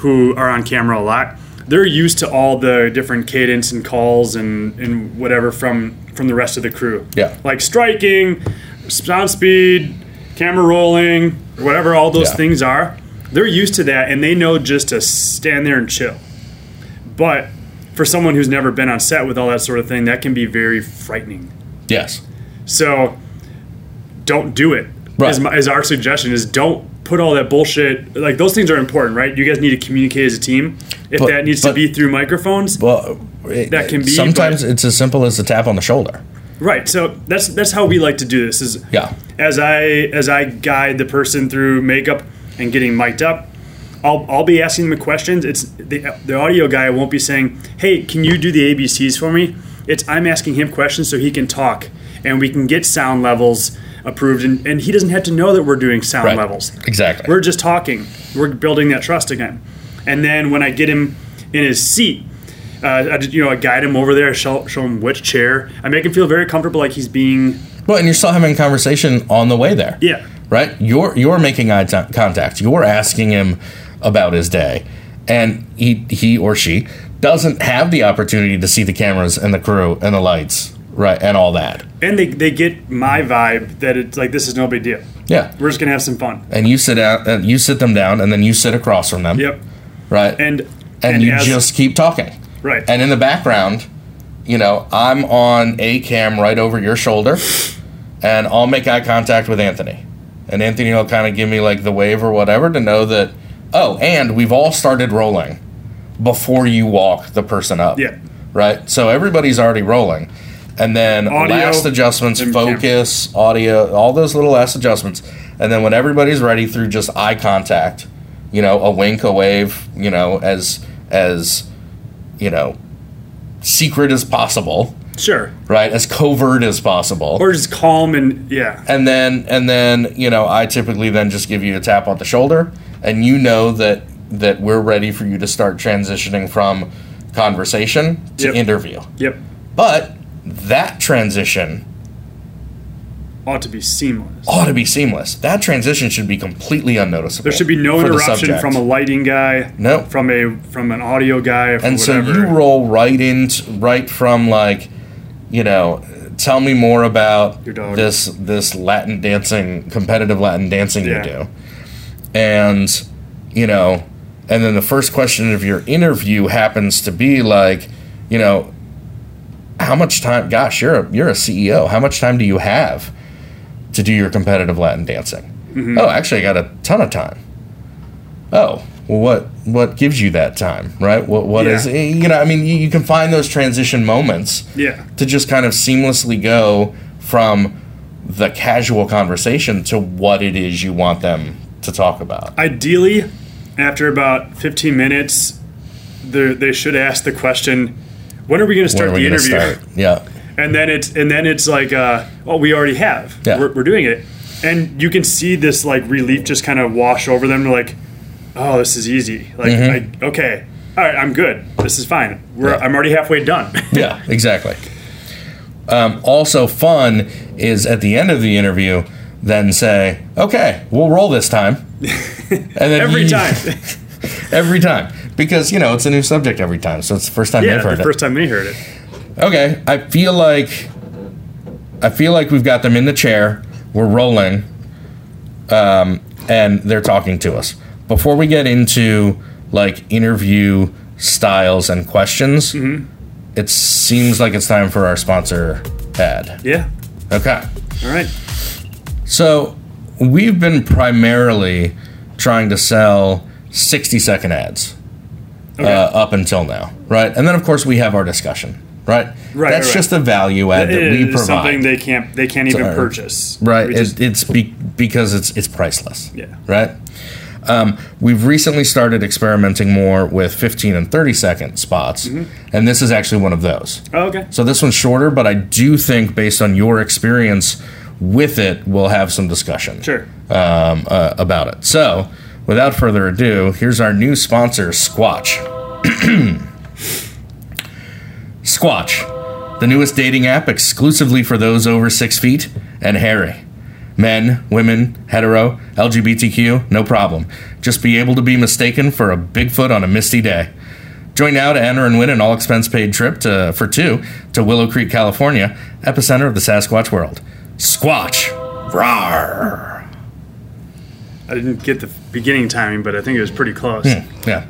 who are on camera a lot. They're used to all the different cadence and calls and whatever from the rest of the crew. Yeah, like striking, sound speed, camera rolling, whatever all those things are. They're used to that, and they know just to stand there and chill. But for someone who's never been on set with all that sort of thing, that can be very frightening. Yes. So don't do it. Right. Is our suggestion is don't put all that bullshit. Like those things are important, right? You guys need to communicate as a team. If that needs to be through microphones, that can be. Sometimes it's as simple as a tap on the shoulder. Right. So that's how we like to do this. Is as I guide the person through makeup and getting mic'd up, I'll be asking them questions. It's the audio guy won't be saying, "Hey, can you do the ABCs for me?" I'm asking him questions so he can talk and we can get sound levels approved, and he doesn't have to know that we're doing sound levels. Exactly. We're just talking. We're building that trust again. And then when I get him in his seat, I guide him over there, show him which chair. I make him feel very comfortable, like he's being. Well, and you're still having a conversation on the way there. Yeah. Right. You're making eye contact. You're asking him about his day, and he or she doesn't have the opportunity to see the cameras and the crew and the lights, right, and all that. And they get my vibe that it's like, this is no big deal. Yeah, we're just gonna have some fun. And you sit down, and you sit them down, and then you sit across from them. Yep. Right. And you just keep talking. Right. And in the background, you know, I'm on a cam right over your shoulder, and I'll make eye contact with Anthony, and Anthony will kind of give me like the wave or whatever to know that. Oh, and we've all started rolling before you walk the person up. Yeah. Right? So everybody's already rolling. And then audio, last adjustments, focus, camera, audio, all those little last adjustments. And then when everybody's ready, through just eye contact, you know, a wink, a wave, you know, as you know, secret as possible. Sure. Right? As covert as possible. Or just calm and, yeah. And then, you know, I typically then just give you a tap on the shoulder. And you know that we're ready for you to start transitioning from conversation to interview. Yep. But that transition ought to be seamless. That transition should be completely unnoticeable. There should be no interruption from a lighting guy. No. From an audio guy. From whatever. So you roll right from like, you know, tell me more about this Latin dancing, competitive Latin dancing you do. And, you know, and then the first question of your interview happens to be like, you know, how much time, gosh, you're a CEO. How much time do you have to do your competitive Latin dancing? Mm-hmm. Oh, actually, I got a ton of time. Oh, well, what gives you that time, right? What is, you know, I mean, you can find those transition moments to just kind of seamlessly go from the casual conversation to what it is you want them to talk about. Ideally, after about 15 minutes, they should ask the question, "When are we going to start the interview?" Yeah, and then it's like, "Oh, we already have. Yeah. We're doing it," and you can see this like relief just kind of wash over them. They're like, "Oh, this is easy. Like, okay, all right, I'm good. This is fine. I'm already halfway done." Yeah, exactly. Also fun is at the end of the interview, then say, okay, we'll roll this time. And then every time. Every time. Because, you know, it's a new subject every time. So it's the first time they've heard it. Yeah, the first time they heard it. Okay, I feel like we've got them in the chair. We're rolling. And they're talking to us. Before we get into, like, interview styles and questions, mm-hmm. It seems like it's time for our sponsor ad. Yeah. Okay. All right. So we've been primarily trying to sell 60-second ads up until now, right? And then, of course, we have our discussion, right? Right. That's just a value add that we provide. Something they can't even purchase, right? It's because it's priceless. Yeah. Right. We've recently started experimenting more with 15 and 30-second spots, mm-hmm. and this is actually one of those. Oh, okay. So this one's shorter, but I do think, based on your experience with it, we'll have some discussion about it. So, without further ado, here's our new sponsor, Squatch. Squatch, the newest dating app exclusively for those over 6 feet and hairy. Men, women, hetero, LGBTQ, no problem. Just be able to be mistaken for a Bigfoot on a misty day. Join now to enter and win an all-expense-paid trip for two to Willow Creek, California, epicenter of the Sasquatch world. Squatch. Rawr. I didn't get the beginning timing, but I think it was pretty close. Yeah.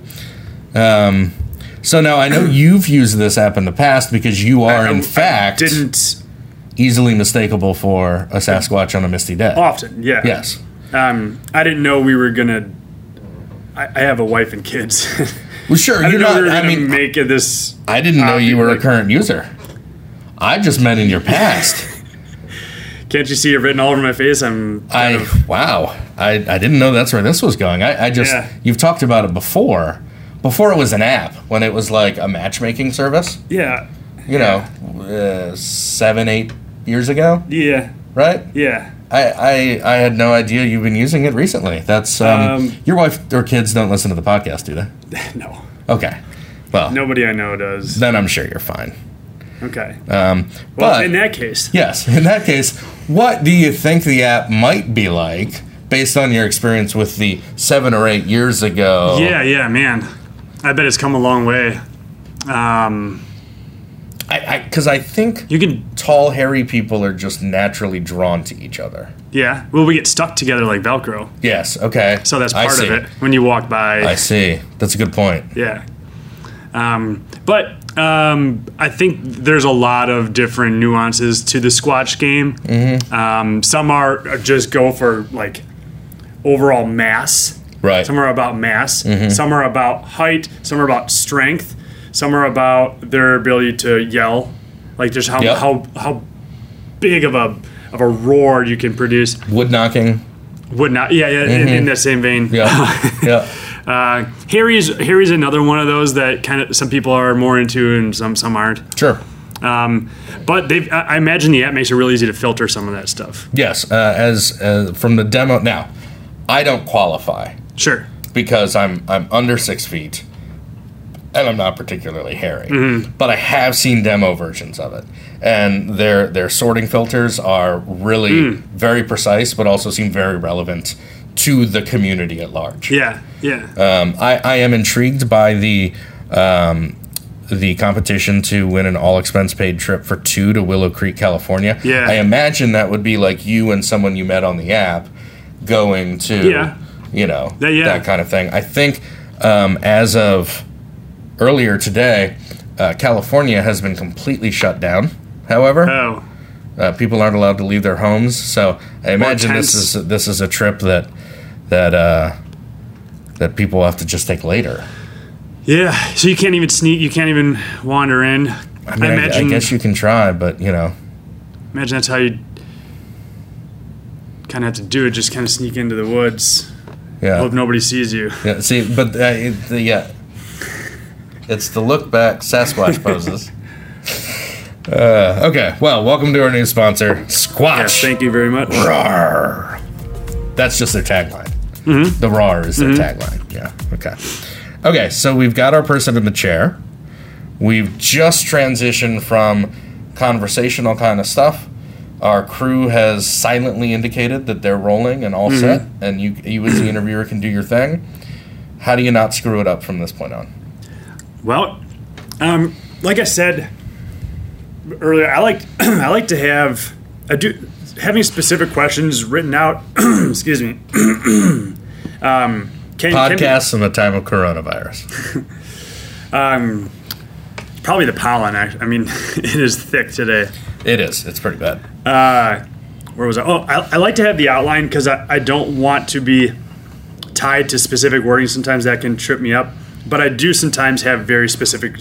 So now I know you've used this app in the past because you are, in fact, easily mistakable for a Sasquatch on a misty day. Often, yeah. Yes. I didn't know we were going to... I have a wife and kids. Well, sure. I didn't know you were a current user. I just meant in your past. Can't you see it written all over my face? Wow. I didn't know that's where this was going. You've talked about it before. Before it was an app, when it was like a matchmaking service. Yeah. You know, 7-8 years ago. Yeah. Right? Yeah. I had no idea you've been using it recently. That's your wife or kids don't listen to the podcast, do they? No. Okay. Well. Nobody I know does. Then I'm sure you're fine. Okay. Well, in that case. Yes. In that case, what do you think the app might be like based on your experience with the 7 or 8 years ago? Yeah, man. I bet it's come a long way. Because I think tall, hairy people are just naturally drawn to each other. Yeah. Well, we get stuck together like Velcro. Yes. Okay. So that's part of it when you walk by. I see. That's a good point. Yeah. But I think there's a lot of different nuances to the Squatch game. Mm-hmm. Some are just go for like overall mass. Right. Some are about mass. Mm-hmm. Some are about height. Some are about strength. Some are about their ability to yell, like just how big of a roar you can produce. Wood knocking. Mm-hmm. in that same vein. Yeah, yeah. Harry's another one of those that kind of some people are more into and some aren't. Sure. But I imagine the app makes it really easy to filter some of that stuff. Yes, as from the demo now, I don't qualify. Sure. Because I'm under 6 feet, and I'm not particularly hairy. Mm-hmm. But I have seen demo versions of it, and their sorting filters are really very precise, but also seem very relevant to the community at large. Yeah. I am intrigued by the competition to win an all-expense-paid trip for two to Willow Creek, California. Yeah. I imagine that would be like you and someone you met on the app going to, that kind of thing. I think as of earlier today, California has been completely shut down, however. Oh. People aren't allowed to leave their homes, so I imagine this is a trip that people have to just take later. Yeah, so you can't even sneak. You can't even wander in. I imagine. I guess you can try, but imagine that's how you kind of have to do it. Just kind of sneak into the woods. Yeah. Hope nobody sees you. Yeah. See, but it's the look back Sasquatch poses. Okay, well, welcome to our new sponsor, Squatch. Yes, thank you very much. Rawr. That's just their tagline. Mm-hmm. The rawr is their tagline. Yeah, okay, so we've got our person in the chair. We've just transitioned from conversational kind of stuff. Our crew has silently indicated that they're rolling and all set, and you as the interviewer can do your thing. How do you not screw it up from this point on? Well, like I said earlier, I like to have having specific questions written out. Excuse me. Podcasts in the time of coronavirus. Probably the pollen. Actually, I mean, it is thick today. It is. It's pretty bad. Where was I? Oh, I like to have the outline because I don't want to be tied to specific wording. Sometimes that can trip me up. But I do sometimes have very specific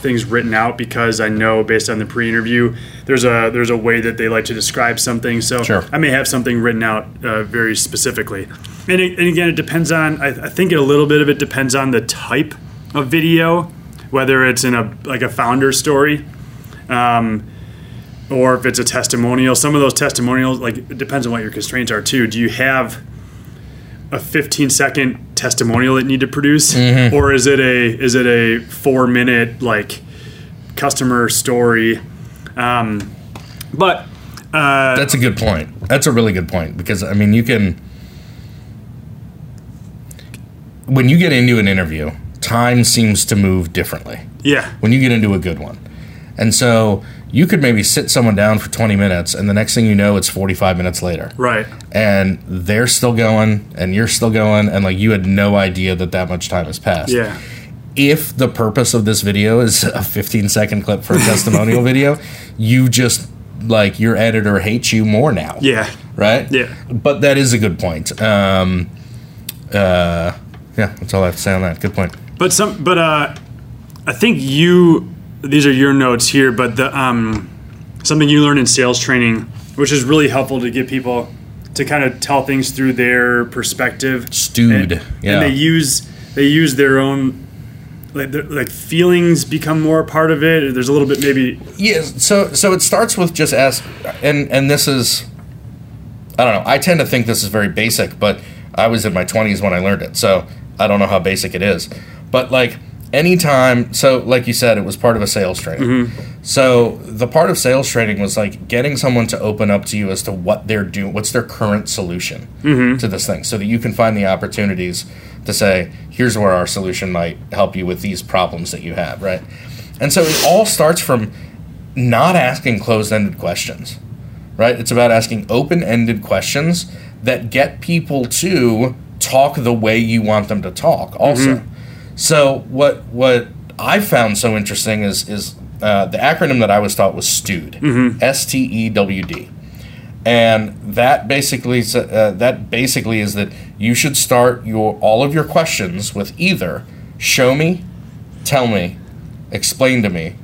things written out because I know based on the pre-interview, there's a way that they like to describe something. So sure. I may have something written out very specifically. And again, it depends on, I think a little bit of it depends on the type of video, whether it's in a founder story, or if it's a testimonial. Some of those testimonials, it depends on what your constraints are too. Do you have a 15-second testimonial that you need to produce, or is it a 4-minute customer story? But that's a good point. That's a really good point because I mean when you get into an interview, time seems to move differently. Yeah. When you get into a good one, and so you could maybe sit someone down for 20 minutes, and the next thing you know, it's 45 minutes later. Right. And they're still going, and you're still going, and you had no idea that much time has passed. Yeah. If the purpose of this video is a 15-second clip for a testimonial video, you just, your editor hates you more now. Yeah. Right? Yeah. But that is a good point. Yeah, that's all I have to say on that. Good point. But I think these are your notes here, but the something you learn in sales training, which is really helpful to get people to kind of tell things through their perspective. Stewed, and they use their own feelings become more a part of it. There's a little bit maybe. Yeah. So it starts with just ask, and this is, I don't know. I tend to think this is very basic, but I was in my 20s when I learned it, so I don't know how basic it is, but anytime, so like you said, it was part of a sales training. Mm-hmm. So the part of sales training was getting someone to open up to you as to what they're doing, what's their current solution to this thing, so that you can find the opportunities to say, here's where our solution might help you with these problems that you have, right? And so it all starts from not asking closed-ended questions, right? It's about asking open-ended questions that get people to talk the way you want them to talk also. Mm-hmm. So what I found so interesting is the acronym that I was taught was STEWD, S-T-E-W-D, and that basically is that you should start all of your questions with either show me, tell me, explain to me,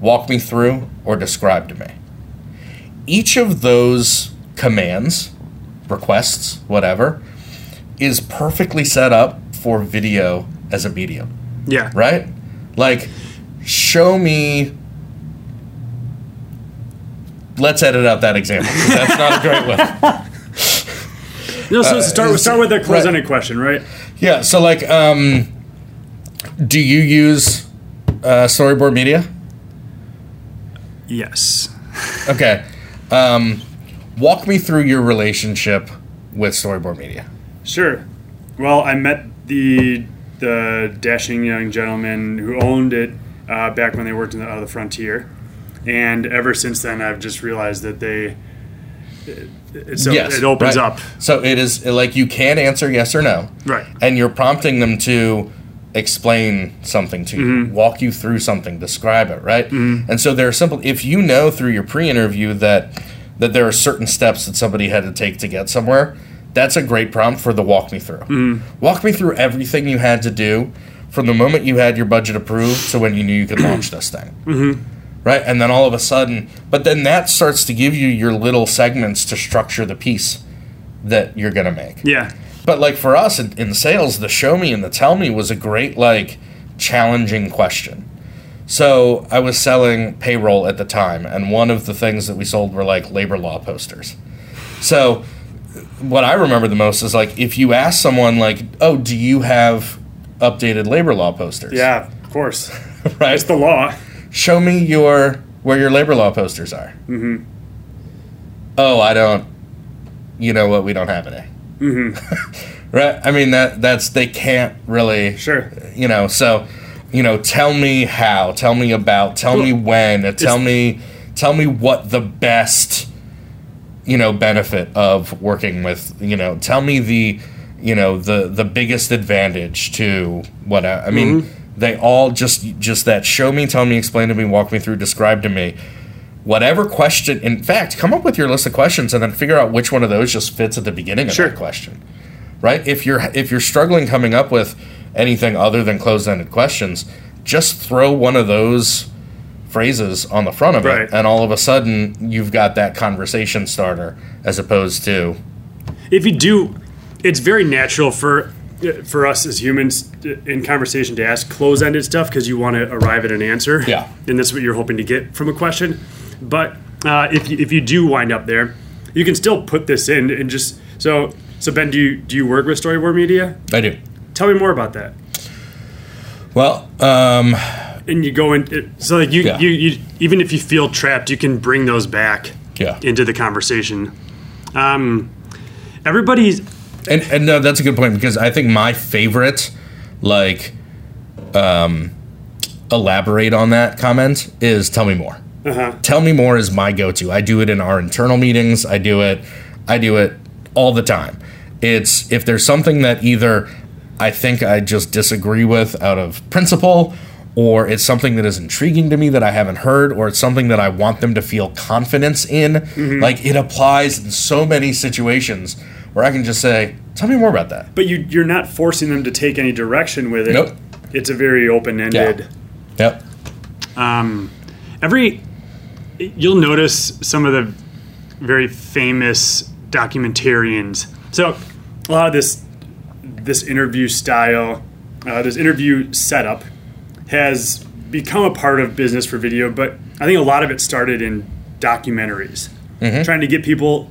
walk me through, or describe to me. Each of those commands, requests, whatever, is perfectly set up for video as a medium. Yeah. Right? Show me. Let's edit out that example. That's not a great one. No, so start with a close-ended question, right? Yeah. So, do you use Storyboard Media? Yes. Okay. Walk me through your relationship with Storyboard Media. Sure. Well, I met the dashing young gentleman who owned it back when they worked in the Frontier, and ever since then I've just realized that it opens up. So it is you can't answer yes or no, right? And you're prompting them to explain something to you, walk you through something, describe it, right? And so there are simple. If you know through your pre-interview that there are certain steps that somebody had to take to get somewhere, that's a great prompt for the walk me through. Walk me through everything you had to do from the moment you had your budget approved to when you knew you could launch this thing. Right? And then all of a sudden, but then that starts to give you your little segments to structure the piece that you're going to make. Yeah. But for us in sales, the show me and the tell me was a great challenging question. So I was selling payroll at the time, and one of the things that we sold were labor law posters. So what I remember the most is if you ask someone oh, do you have updated labor law posters? Yeah, of course. Right? It's the law. Show me your where your labor law posters are. Mm-hmm. Oh, I don't, you know what, we don't have it. Mm-hmm. Right? I mean, that's, they can't really, sure, you know, so, you know, tell me how, tell me about, tell me when, tell me what the best, you know, benefit of working with, you know, tell me the, you know, the biggest advantage to what, I mean, mm-hmm. they all just that show me, tell me, explain to me, walk me through, describe to me. Whatever question, in fact, come up with your list of questions and then figure out which one of those just fits at the beginning of sure. that question, right? If you're struggling coming up with anything other than closed-ended questions, just throw one of those phrases on the front of right. it, and all of a sudden you've got that conversation starter as opposed to... If you do, it's very natural for us as humans in conversation to ask closed-ended stuff because you want to arrive at an answer. Yeah. And that's what you're hoping to get from a question. But if you do wind up there, you can still put this in and just so Ben, do you work with Storyboard Media? I do. Tell me more about that. Well, and you go in, so like you even if you feel trapped, you can bring those back into the conversation. Everybody's and no, that's a good point because I think my favorite elaborate on that comment is tell me more. Uh-huh. Tell me more is my go-to. I do it in our internal meetings. I do it all the time. It's if there's something that either I think I just disagree with out of principle, or it's something that is intriguing to me that I haven't heard, or it's something that I want them to feel confidence in. Mm-hmm. Like it applies in so many situations where I can just say, tell me more about that. But you're not forcing them to take any direction with it. Nope. It's a very open-ended. Yeah. Yep. You'll notice some of the very famous documentarians. So a lot of this interview style, this interview setup has become a part of business for video, but I think a lot of it started in documentaries, mm-hmm. trying to get people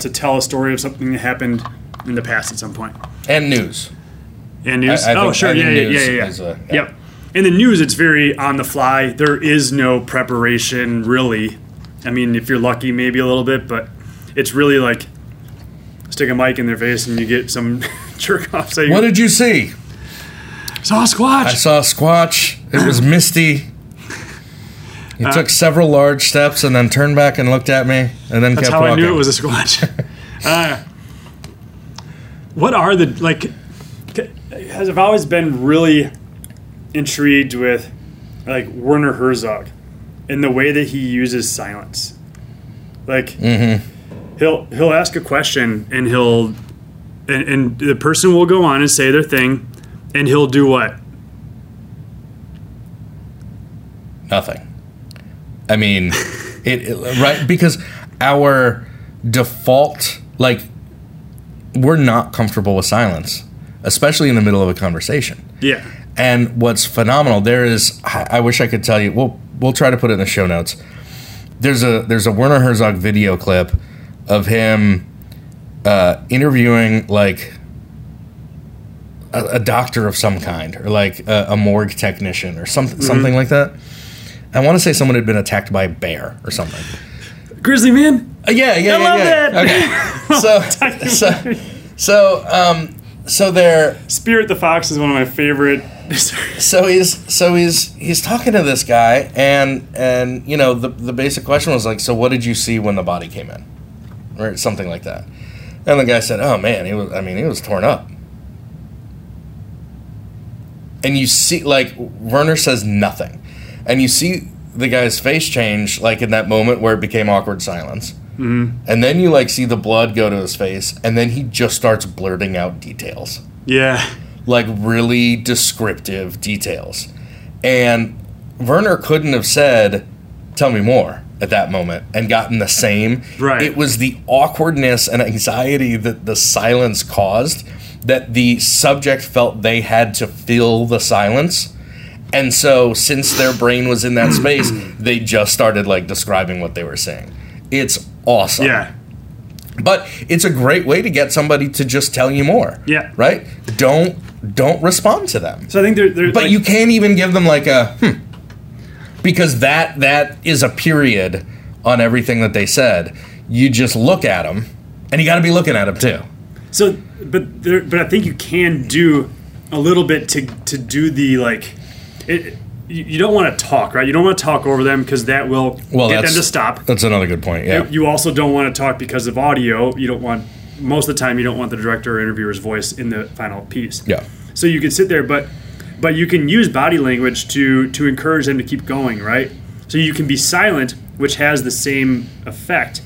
to tell a story of something that happened in the past at some point. And news. And news? I think, sure. Yeah. Yep. In the news, it's very on the fly. There is no preparation, really. I mean, if you're lucky, maybe a little bit, but it's really like stick a mic in their face and you get some jerk-off saying, what did you see? I saw Squatch. It was misty. He took several large steps and then turned back and looked at me and then kept walking. That's how I knew it was a Squatch. What are the, like, I've always been really intrigued with like Werner Herzog and the way that he uses silence. Like mm-hmm. he'll ask a question and he'll the person will go on and say their thing and he'll do what? Nothing. I mean, it right, because our default, like, we're not comfortable with silence, especially in the middle of a conversation. Yeah. And what's phenomenal, there is, I wish I could tell you, we'll try to put it in the show notes. There's a Werner Herzog video clip of him interviewing like a doctor of some kind or like a morgue technician or something like that. I want to say someone had been attacked by a bear or something. Grizzly Man? I love that. Okay. So they're... Spirit the Fox is one of my favorite... So he's talking to this guy, and you know, the basic question was like, so what did you see when the body came in? Or something like that. And the guy said, oh man, he was torn up. And you see, like, Werner says nothing. And you see the guy's face change, like, in that moment where it became awkward silence. Mm-hmm. And then you, like, see the blood go to his face, and then he just starts blurting out details. Yeah. Like, really descriptive details. And Werner couldn't have said, tell me more, at that moment, and gotten the same. Right. It was the awkwardness and anxiety that the silence caused that the subject felt they had to fill the silence. And so, since their brain was in that space, they just started, like, describing what they were saying. It's awesome. Yeah. But it's a great way to get somebody to just tell you more. Yeah. Right? Don't respond to them. So I think they're but like, you can't even give them like a because that is a period on everything that they said. You just look at them, and you got to be looking at them too. So, but I think you can do a little bit to do the like. You don't want to talk, right? You don't want to talk over them because that will get them to stop. That's another good point, yeah. You also don't want to talk because of audio. You don't want, most of the time, you don't want the director or interviewer's voice in the final piece. Yeah. So you can sit there, but you can use body language to encourage them to keep going, right? So you can be silent, which has the same effect,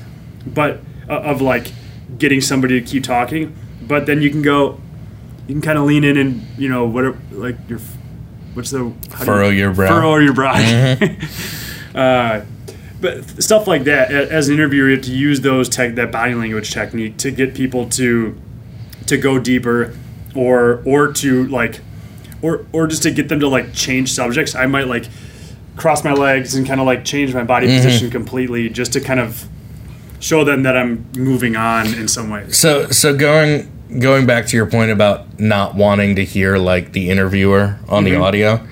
but of like getting somebody to keep talking. But then you can go, you can kind of lean in and, you know, whatever, like your... What's the furrow your brow? Mm-hmm. But stuff like that. As an interviewer, you have to use that body language technique to get people to go deeper, or to like, or just to get them to like change subjects. I might like cross my legs and kind of like change my body mm-hmm. position completely just to kind of show them that I'm moving on in some way. So going back to your point about not wanting to hear like the interviewer on mm-hmm. the audio,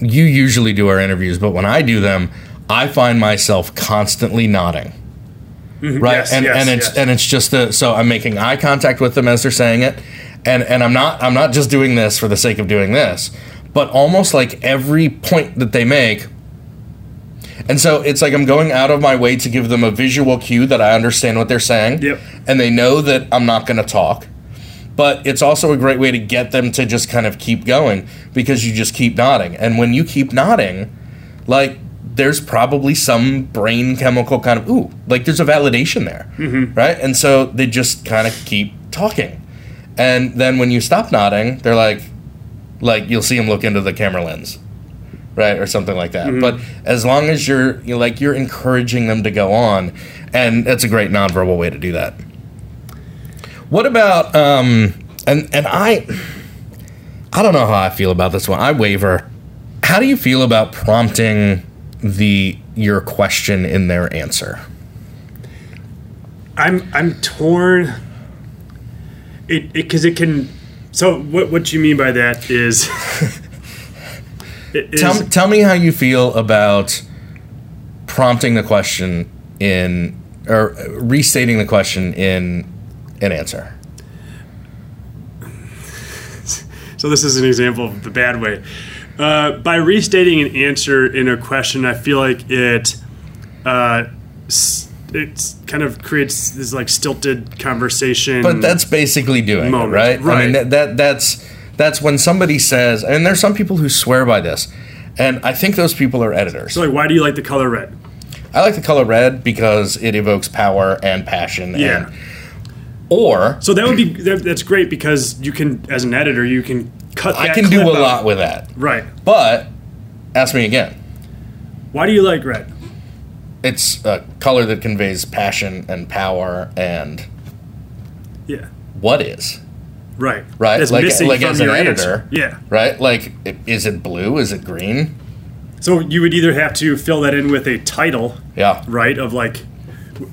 you usually do our interviews, but when I do them, I find myself constantly nodding. Mm-hmm. Right? Yes, and it's just so I'm making eye contact with them as they're saying it. And I'm not just doing this for the sake of doing this, but almost like every point that they make. And so it's like I'm going out of my way to give them a visual cue that I understand what they're saying. Yep. And they know that I'm not going to talk. But it's also a great way to get them to just kind of keep going because you just keep nodding. And when you keep nodding, like there's probably some brain chemical kind of, ooh, like there's a validation there. Mm-hmm. Right? And so they just kind of keep talking. And then when you stop nodding, they're like you'll see them look into the camera lens. Right, or something like that. Mm-hmm. But as long as you're encouraging them to go on, and that's a great nonverbal way to do that. What about I don't know how I feel about this one. I waver. How do you feel about prompting your question in their answer? I'm torn. Because it can. So what you mean by that is. Tell me how you feel about prompting the question in, or restating the question in an answer. So this is an example of the bad way. By restating an answer in a question, I feel like it kind of creates this like stilted conversation. But that's basically doing it, right? Right. I mean, that's when somebody says, and there's some people who swear by this, and I think those people are editors. So, like, why do you like the color red? I like the color red because it evokes power and passion. Yeah. So that would be that's great because you can, as an editor, you can cut. I can do a lot with that. Right. But ask me again. Why do you like red? It's a color that conveys passion and power and. Yeah. What is? Right. Right. That's like as an editor. Yeah. Right? Like, is it blue? Is it green? So you would either have to fill that in with a title. Yeah. Right? Of like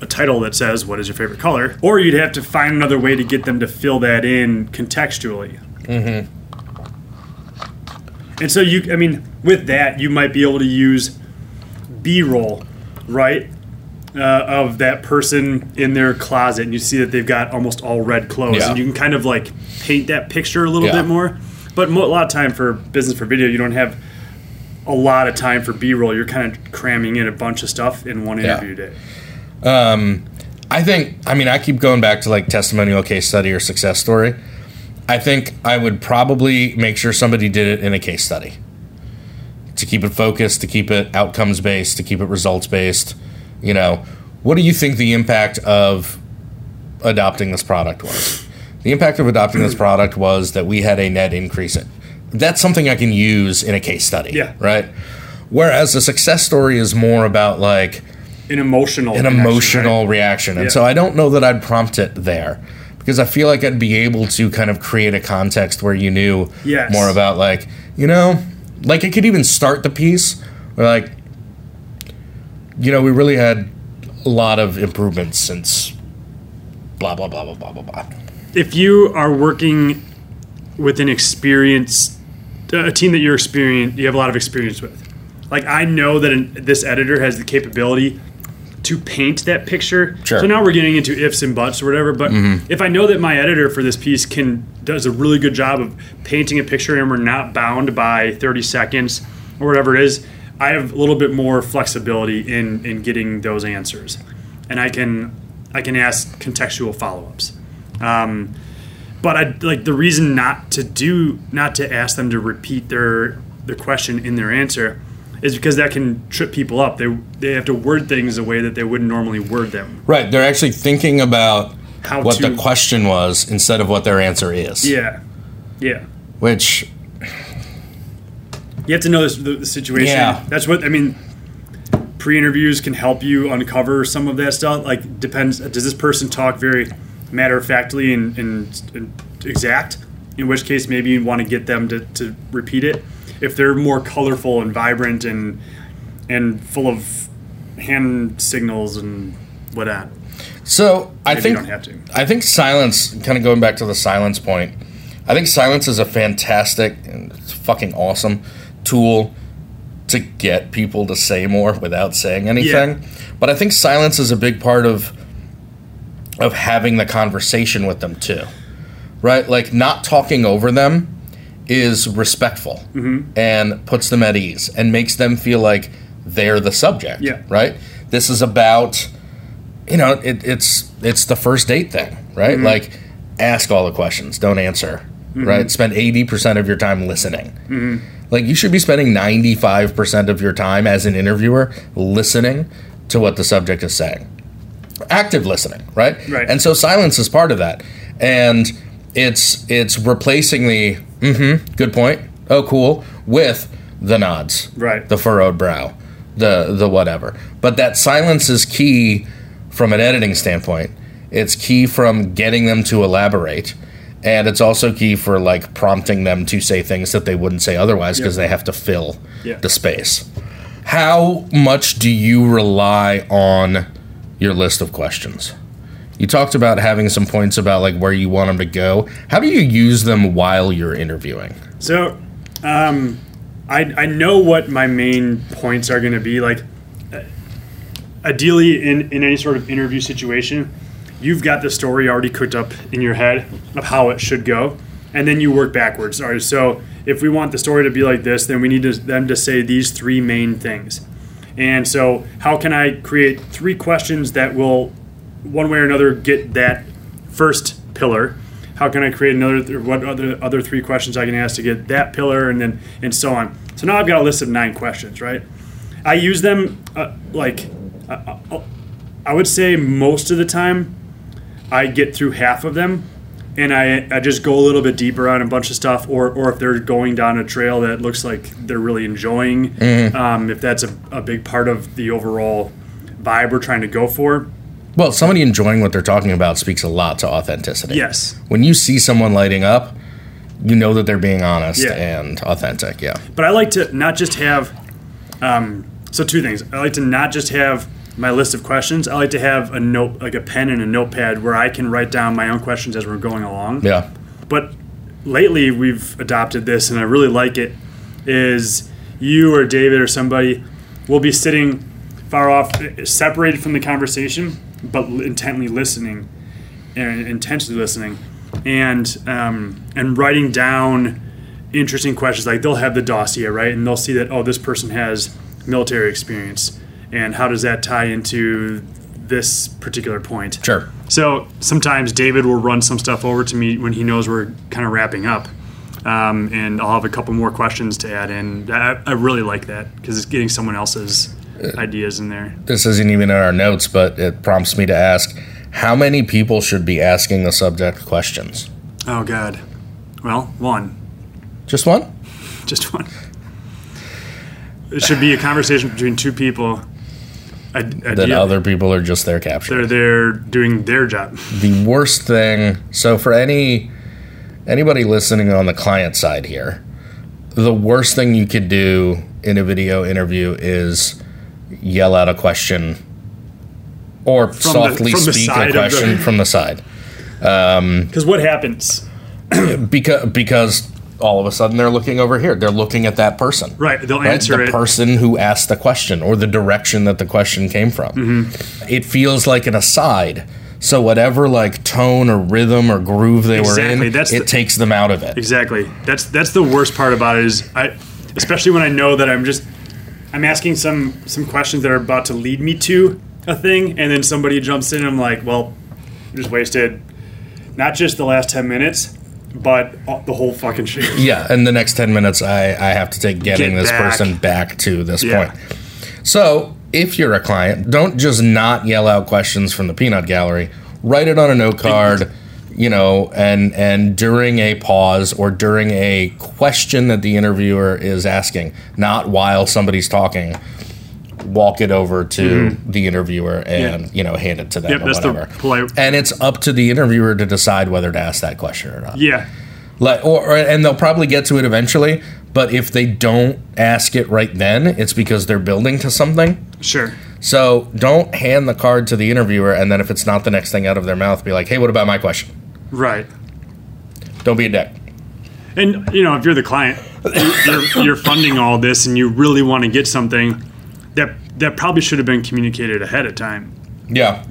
a title that says, what is your favorite color? Or you'd have to find another way to get them to fill that in contextually. Mm-hmm. And so with that, you might be able to use B-roll, right? Of that person in their closet, and you see that they've got almost all red clothes, yeah. And you can kind of like paint that picture a little yeah. bit more. But a lot of time for business for video, you don't have a lot of time for B-roll. You're kind of cramming in a bunch of stuff in one interview yeah. day. I keep going back to like testimonial, case study, or success story. I think I would probably make sure somebody did it in a case study to keep it focused, to keep it outcomes based, to keep it results based. You know, what do you think the impact of adopting this product was? The impact of adopting this product was that we had a net increase. That's something I can use in a case study, yeah. right? Whereas the success story is more about like an emotional reaction. And yeah. so I don't know that I'd prompt it there because I feel like I'd be able to kind of create a context where you knew yes. more about like, you know, like it could even start the piece or like, you know, we really had a lot of improvements since blah, blah, blah, blah, blah, blah, blah. If you are working with a team that you have a lot of experience with, Like, I know that this editor has the capability to paint that picture. Sure. So now we're getting into ifs and buts or whatever. But if I know that my editor for this piece does a really good job of painting a picture and we're not bound by 30 seconds or whatever it is, I have a little bit more flexibility in getting those answers. And I can ask contextual follow-ups. But I like the reason not to ask them to repeat their question in their answer is because that can trip people up. They have to word things a way that they wouldn't normally word them. Right. They're actually thinking about what the question was instead of what their answer is. Yeah. Yeah. Which you have to know the situation. Yeah. That's what I mean. Pre-interviews can help you uncover some of that stuff. Like, depends. Does this person talk very matter-of-factly and exact? In which case, maybe you want to get them to repeat it. If they're more colorful and vibrant and full of hand signals and whatnot. So I think silence, kind of going back to the silence point, I think silence is a fantastic and it's fucking awesome tool to get people to say more without saying anything. Yeah. But I think silence is a big part of having the conversation with them too. Right? Like, not talking over them is respectful and puts them at ease and makes them feel like they're the subject. Yeah. Right? This is about, it's the first date thing, right? Like, ask all the questions, don't answer, right? Spend 80% of your time listening. Like, you should be spending 95% of your time as an interviewer listening to what the subject is saying. Active listening, right? And so silence is part of that. And it's replacing the good point, oh cool, with the nods, right? The furrowed brow, the whatever. But that silence is key from an editing standpoint. It's key from getting them to elaborate, and it's also key for like prompting them to say things that they wouldn't say otherwise because they have to fill the space. How much do you rely on your list of questions? You talked about having some points about like where you want them to go. How do you use them while you're interviewing? So, I know what my main points are going to be. Like, ideally, in any sort of interview situation, you've got the story already cooked up in your head of how it should go, and then you work backwards. All right. So, if we want the story to be like this, then we need them to say these three main things. And so, how can I create three questions that will, one way or another, get that first pillar? How can I create what other three questions I can ask to get that pillar, and so on? So now I've got a list of 9 questions, right? I use them I would say most of the time I get through half of them, and I just go a little bit deeper on a bunch of stuff, or if they're going down a trail that looks like they're really enjoying, if that's a big part of the overall vibe we're trying to go for. Well, somebody enjoying what they're talking about speaks a lot to authenticity. Yes. When you see someone lighting up, you know that they're being honest and authentic, But I like to not just have so 2 things. I like to not just have my list of questions. I like to have a note, like a pen and a notepad, where I can write down my own questions as we're going along. Yeah. But lately we've adopted this, and I really like it, is you or David or somebody will be sitting far off, separated from the conversation, but intensely listening, and writing down interesting questions. Like, they'll have the dossier, right? And they'll see that, oh, this person has military experience, and how does that tie into this particular point? Sure. So sometimes David will run some stuff over to me when he knows we're kind of wrapping up, and I'll have a couple more questions to add in. I really like that because it's getting someone else's ideas in there. This isn't even in our notes, but it prompts me to ask, how many people should be asking the subject questions? Oh, God. Well, 1. Just 1? Just 1. It should be a conversation between 2 people. That other people are just there capturing. They're there doing their job. The worst thing, so for anybody listening on the client side here, the worst thing you could do in a video interview is yell out a question or softly speak a question from the side. Because what happens? because all of a sudden they're looking over here. They're looking at that person. Right. They'll answer it. The person who asked the question or the direction that the question came from. Mm-hmm. It feels like an aside. So whatever like tone or rhythm or groove they were in, it takes them out of it. Exactly. That's the worst part about it is especially when I know that I'm asking some questions that are about to lead me to a thing, and then somebody jumps in and I'm like, well, I just wasted not just the last 10 minutes, but the whole fucking show. Yeah, and the next 10 minutes I have to take getting this person back to this point. So if you're a client, don't just not yell out questions from the peanut gallery. Write it on a note card, and during a pause or during a question that the interviewer is asking, not while somebody's talking, walk it over to the interviewer and hand it to them or whatever. And it's up to the interviewer to decide whether to ask that question or not. Yeah. And they'll probably get to it eventually, but if they don't ask it right then, it's because they're building to something. Sure. So don't hand the card to the interviewer, and then if it's not the next thing out of their mouth, be like, hey, what about my question? Right. Don't be a dick. And, if you're the client, you're funding all this and you really want to get something that probably should have been communicated ahead of time. Yeah.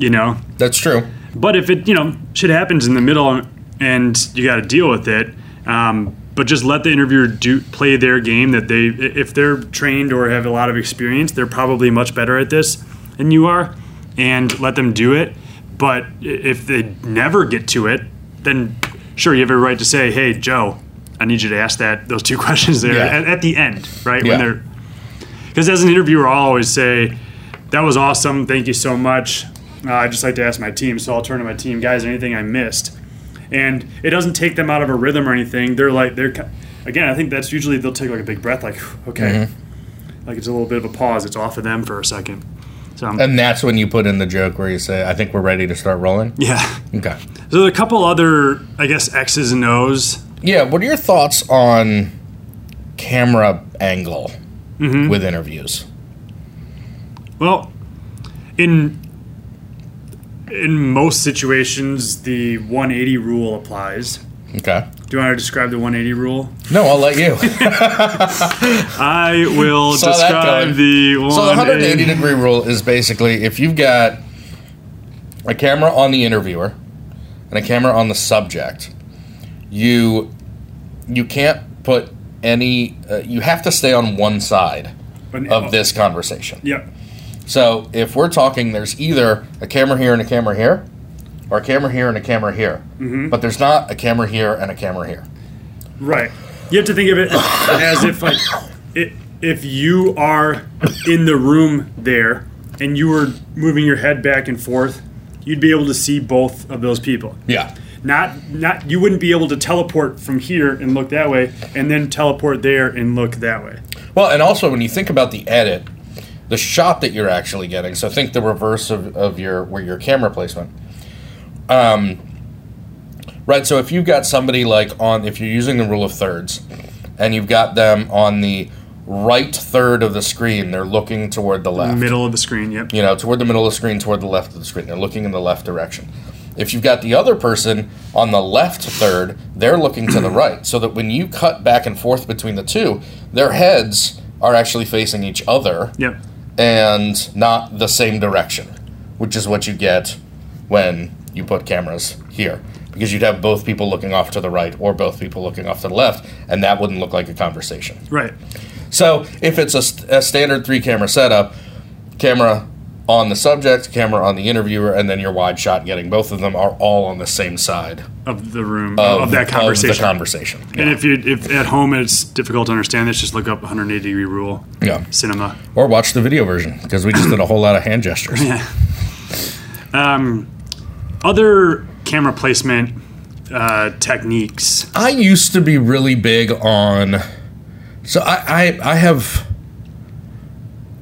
That's true. But if it, shit happens in the middle and you got to deal with it, but just let the interviewer play their game that if they're trained or have a lot of experience, they're probably much better at this than you are, and let them do it. But if they never get to it, then sure, you have a right to say, hey, Joe, I need you to ask those two questions there at the end, right? Yeah. Because as an interviewer, I'll always say, that was awesome, thank you so much. I just like to ask my team, so I'll turn to my team, guys, anything I missed? And it doesn't take them out of a rhythm or anything. Again, I think that's usually they'll take like a big breath, like, okay. Mm-hmm. Like it's a little bit of a pause. It's off of them for a second. So, and that's when you put in the joke where you say, I think we're ready to start rolling? Yeah. Okay. So there are a couple other, I guess, X's and O's. Yeah. What are your thoughts on camera angle with interviews? Well, in most situations, the 180 rule applies. Okay. Do you want to describe the 180 rule? No, I'll let you. I will describe the 180. So the 180-degree rule is basically if you've got a camera on the interviewer and a camera on the subject, you can't put any... you have to stay on one side of this conversation. Yep. So if we're talking, there's either a camera here and a camera here, or a camera here and a camera here. Mm-hmm. But there's not a camera here and a camera here. Right. You have to think of it as if if you are in the room there and you were moving your head back and forth, you'd be able to see both of those people. Yeah. Not you wouldn't be able to teleport from here and look that way and then teleport there and look that way. Well, and also when you think about the edit, the shot that you're actually getting, so think the reverse of your camera placement. Right, so if you've got somebody if you're using the rule of thirds, and you've got them on the right third of the screen, they're looking toward the left. Middle of the screen, yep. Toward the middle of the screen, toward the left of the screen. They're looking in the left direction. If you've got the other person on the left third, they're looking to the right, so that when you cut back and forth between the two, their heads are actually facing each other. Yep. And not the same direction, which is what you get when you put cameras here, because you'd have both people looking off to the right or both people looking off to the left, and that wouldn't look like a conversation. Right. So if it's a standard three-camera setup, camera on the subject, camera on the interviewer, and then your wide shot getting both of them are all on the same side of the room, of that conversation. Yeah. And if at home it's difficult to understand this, just look up 180-degree rule. Yeah. Cinema. Or watch the video version, because we just did a whole lot of hand gestures. Yeah. Other camera placement techniques. I used to be really big on... So I have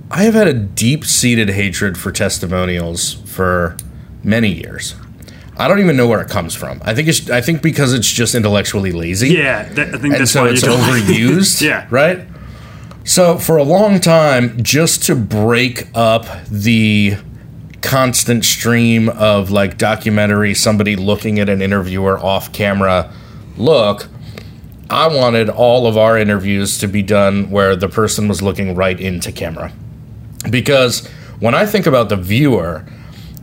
had a deep-seated hatred for testimonials for many years. I don't even know where it comes from. I think because it's just intellectually lazy. Yeah, I think that's why it's overused. Yeah, right. So for a long time, just to break up the constant stream of documentary, somebody looking at an interviewer off camera look, I wanted all of our interviews to be done where the person was looking right into camera. Because when I think about the viewer,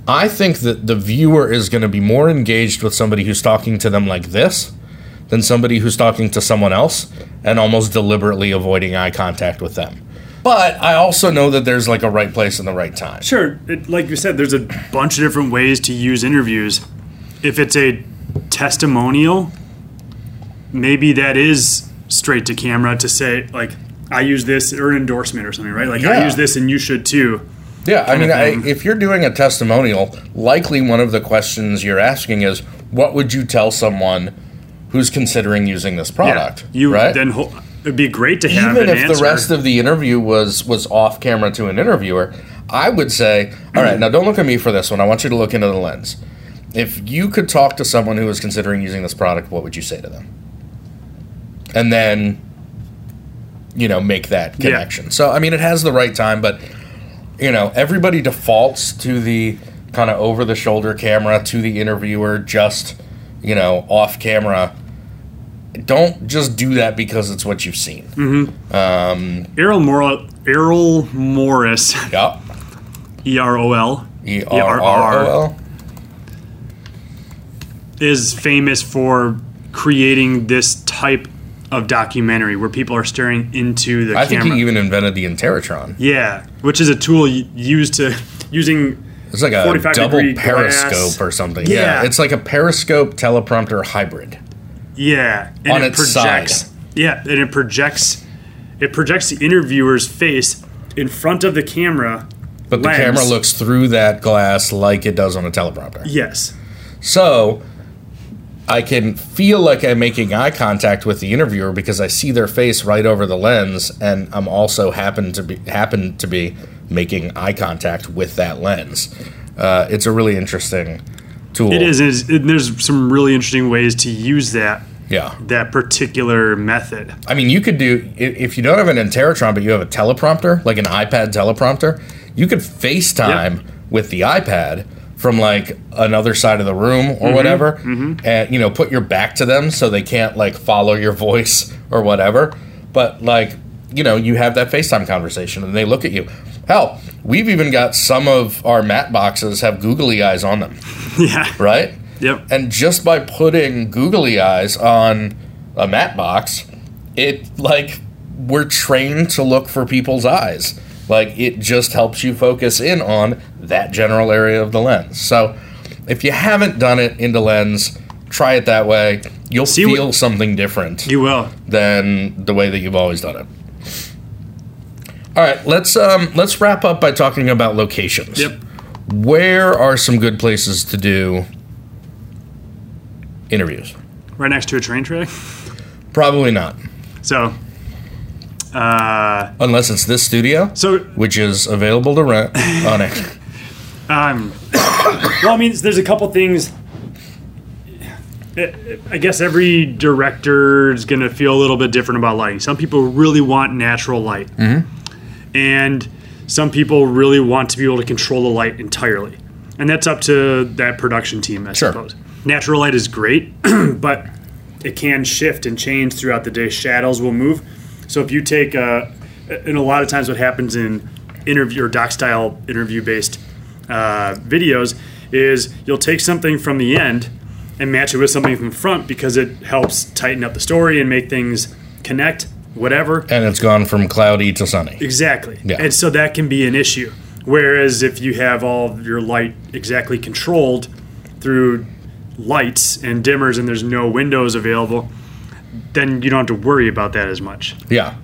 I think that the viewer is going to be more engaged with somebody who's talking to them like this than somebody who's talking to someone else and almost deliberately avoiding eye contact with them. But I also know that there's like a right place and the right time. Sure. Like you said, there's a bunch of different ways to use interviews. If it's a testimonial, maybe that is straight to camera to say, like, I use this, or an endorsement or something, right? Like, yeah. I use this and you should too. Yeah, I mean, if you're doing a testimonial, likely one of the questions you're asking is, what would you tell someone who's considering using this product? Yeah, you right? Then it'd be great to have even an if answer. The rest of the interview was off camera to an interviewer, I would say, all right, now don't look at me for this one. I want you to look into the lens. If you could talk to someone who is considering using this product, what would you say to them? And then, you know, make that connection. Yeah. So, I mean, it has the right time, but, you know, everybody defaults to the kind of over-the-shoulder camera, to the interviewer, just, you know, off camera. Don't just do that because it's what you've seen. Mm-hmm. Errol Morris. Yeah. E-R-O-L. E-R-R-O-L. Is famous for creating this type of documentary where people are staring into the camera. I think he even invented the Interrotron. Yeah, which is a tool used to using. It's like a double periscope glass. Or something. Yeah, it's like a periscope teleprompter hybrid. Yeah, and on its projects, side. Yeah, and it projects the interviewer's face in front of the camera. But lens. The camera looks through that glass like it does on a teleprompter. Yes. So I can feel like I'm making eye contact with the interviewer because I see their face right over the lens, and I'm also happen to be making eye contact with that lens. It's a really interesting tool. It is. And there's some really interesting ways to use that. Yeah. That particular method. I mean, you could do if you don't have an Interrotron, but you have a teleprompter, like an iPad teleprompter. You could FaceTime with the iPad. From like another side of the room or whatever, and you know, put your back to them so they can't like follow your voice or whatever. But like, you know, you have that FaceTime conversation and they look at you. Hell, we've even got some of our mat boxes have googly eyes on them. Yeah. Right? Yep. And just by putting googly eyes on a mat box, it like we're trained to look for people's eyes. Like, it just helps you focus in on that general area of the lens. So if you haven't done it into lens, try it that way. You'll feel something different. You will. Than the way that you've always done it. All right, let's wrap up by talking about locations. Yep. Where are some good places to do interviews? Right next to a train track? Probably not. So... unless it's this studio, so, which is available to rent on it. Well, I mean, there's a couple things. I guess every director is going to feel a little bit different about lighting. Some people really want natural light. Mm-hmm. And some people really want to be able to control the light entirely. And that's up to that production team, I suppose. Natural light is great, but it can shift and change throughout the day. Shadows will move. So if you take, and a lot of times what happens in interview or doc-style interview-based videos is you'll take something from the end and match it with something from front because it helps tighten up the story and make things connect, whatever. And it's gone from cloudy to sunny. Exactly. Yeah. And so that can be an issue. Whereas if you have all of your light exactly controlled through lights and dimmers and there's no windows available, then you don't have to worry about that as much. Yeah.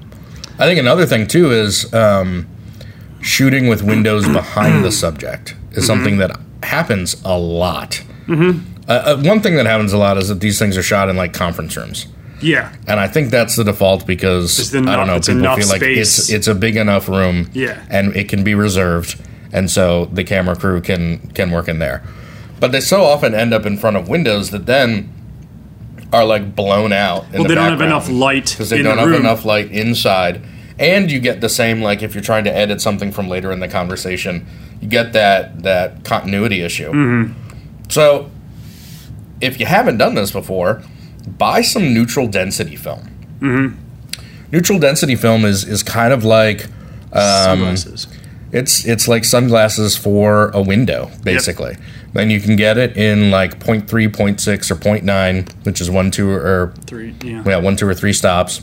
I think another thing, too, is shooting with windows behind the subject is something that happens a lot. One thing that happens a lot is that these things are shot in, like, conference rooms. Yeah. And I think that's the default because, I don't know, people feel like it's a big enough room and it can be reserved, and so the camera crew can work in there. But they so often end up in front of windows that then... are like blown out. Well, they don't have enough light because they don't have enough light inside, and you get the same like if you're trying to edit something from later in the conversation, you get that continuity issue. So, if you haven't done this before, buy some neutral density film. Mm-hmm. Neutral density film is kind of like sunglasses. It's like sunglasses for a window, basically. Yep. And you can get it in like 0.3, 0.6, or 0.9, which is 1, 2, or 3. Yeah, 1, 2, or 3 stops.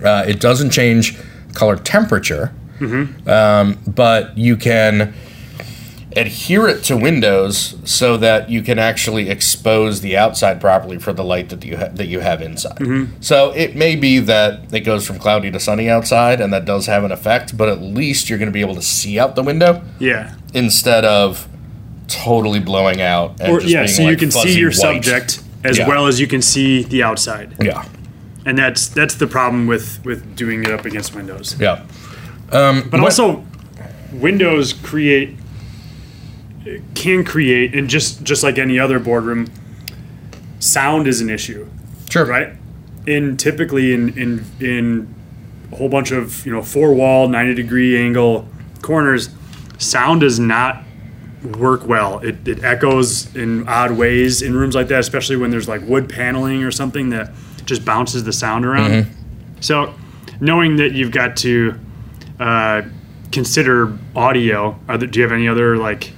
It doesn't change color temperature, mm-hmm. But you can adhere it to windows so that you can actually expose the outside properly for the light that you have inside. Mm-hmm. So it may be that it goes from cloudy to sunny outside, and that does have an effect, but at least you're going to be able to see out the window. Yeah. Instead of totally blowing out and just being so you can see your subject as well as you can see the outside. Yeah. And that's the problem with doing it up against windows. Yeah. But also, windows can create, and just like any other boardroom, sound is an issue. Sure. Right? And typically in a whole bunch of, 4-wall, 90-degree angle corners, sound does not work well. It echoes in odd ways in rooms like that, especially when there's like wood paneling or something that just bounces the sound around. Mm-hmm. So knowing that you've got to consider audio, do you have any other like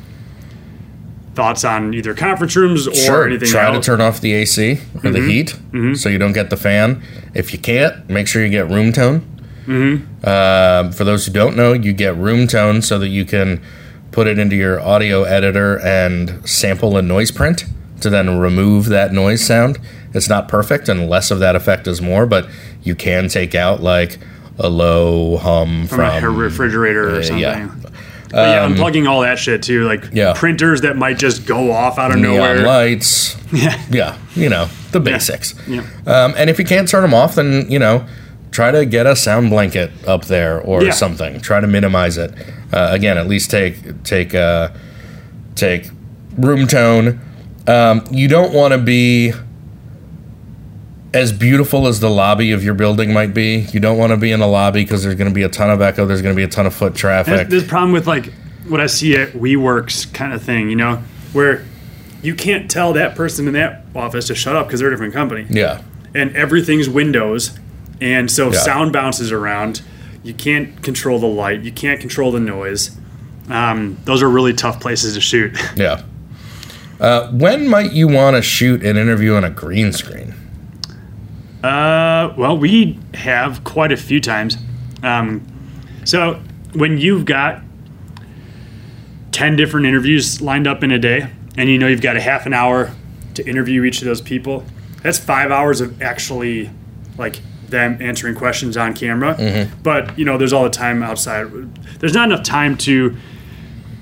thoughts on either conference rooms or anything else? Try to turn off the AC or mm-hmm. the heat mm-hmm. so you don't get the fan. If you can't, make sure you get room tone. Mm-hmm. For those who don't know, you get room tone so that you can put it into your audio editor and sample a noise print to then remove that noise sound. It's not perfect, and less of that effect is more, but you can take out like a low hum from a refrigerator or something. Yeah. Unplugging all that shit too, printers that might just go off out of nowhere. Neon lights. Yeah. The basics. Yeah. And if you can't turn them off, then, try to get a sound blanket up there or something. Try to minimize it. Again, at least take room tone. You don't want to be as beautiful as the lobby of your building might be. You don't want to be in a lobby because there's going to be a ton of echo. There's going to be a ton of foot traffic. There's a problem with what I see at WeWork's kind of thing, where you can't tell that person in that office to shut up because they're a different company. Yeah. And everything's windows. And so sound bounces around. You can't control the light. You can't control the noise. Those are really tough places to shoot. Yeah. When might you want to shoot an interview on a green screen? Well, we have quite a few times. So when you've got 10 different interviews lined up in a day, and you've got a half an hour to interview each of those people, that's 5 hours of actually them answering questions on camera. Mm-hmm. But, there's all the time outside. There's not enough time to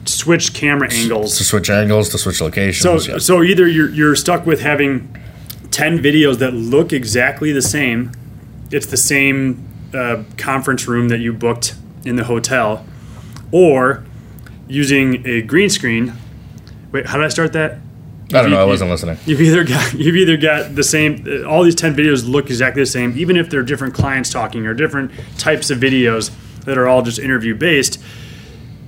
switch camera angles. To switch angles, to switch locations. So either you're stuck with having 10 videos that look exactly the same. It's the same conference room that you booked in the hotel. Or using a green screen. Wait, how did I start that? I don't know. I wasn't listening. You've either got the same. All these 10 videos look exactly the same, even if they're different clients talking or different types of videos that are all just interview based.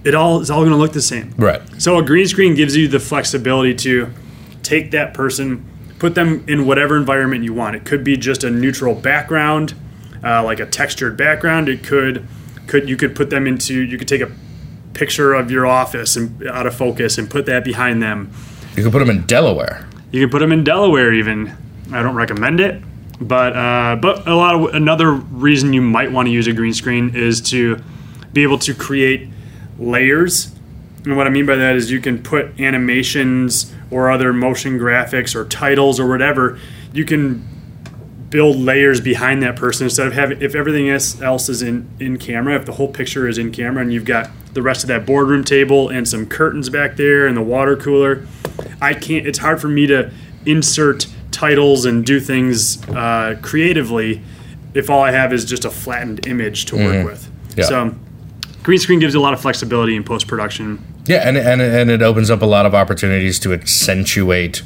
It's all going to look the same. Right. So a green screen gives you the flexibility to take that person, put them in whatever environment you want. It could be just a neutral background, like a textured background. It could put them into. You could take a picture of your office and out of focus and put that behind them. You can put them in Delaware. You can put them in Delaware even. I don't recommend it, but another reason you might want to use a green screen is to be able to create layers. And what I mean by that is you can put animations or other motion graphics or titles or whatever. You can build layers behind that person instead of having, if everything else is in camera, if the whole picture is in camera and you've got the rest of that boardroom table and some curtains back there and the water cooler. It's hard for me to insert titles and do things creatively if all I have is just a flattened image to work with. Yeah. So green screen gives a lot of flexibility in post-production. Yeah, and it opens up a lot of opportunities to accentuate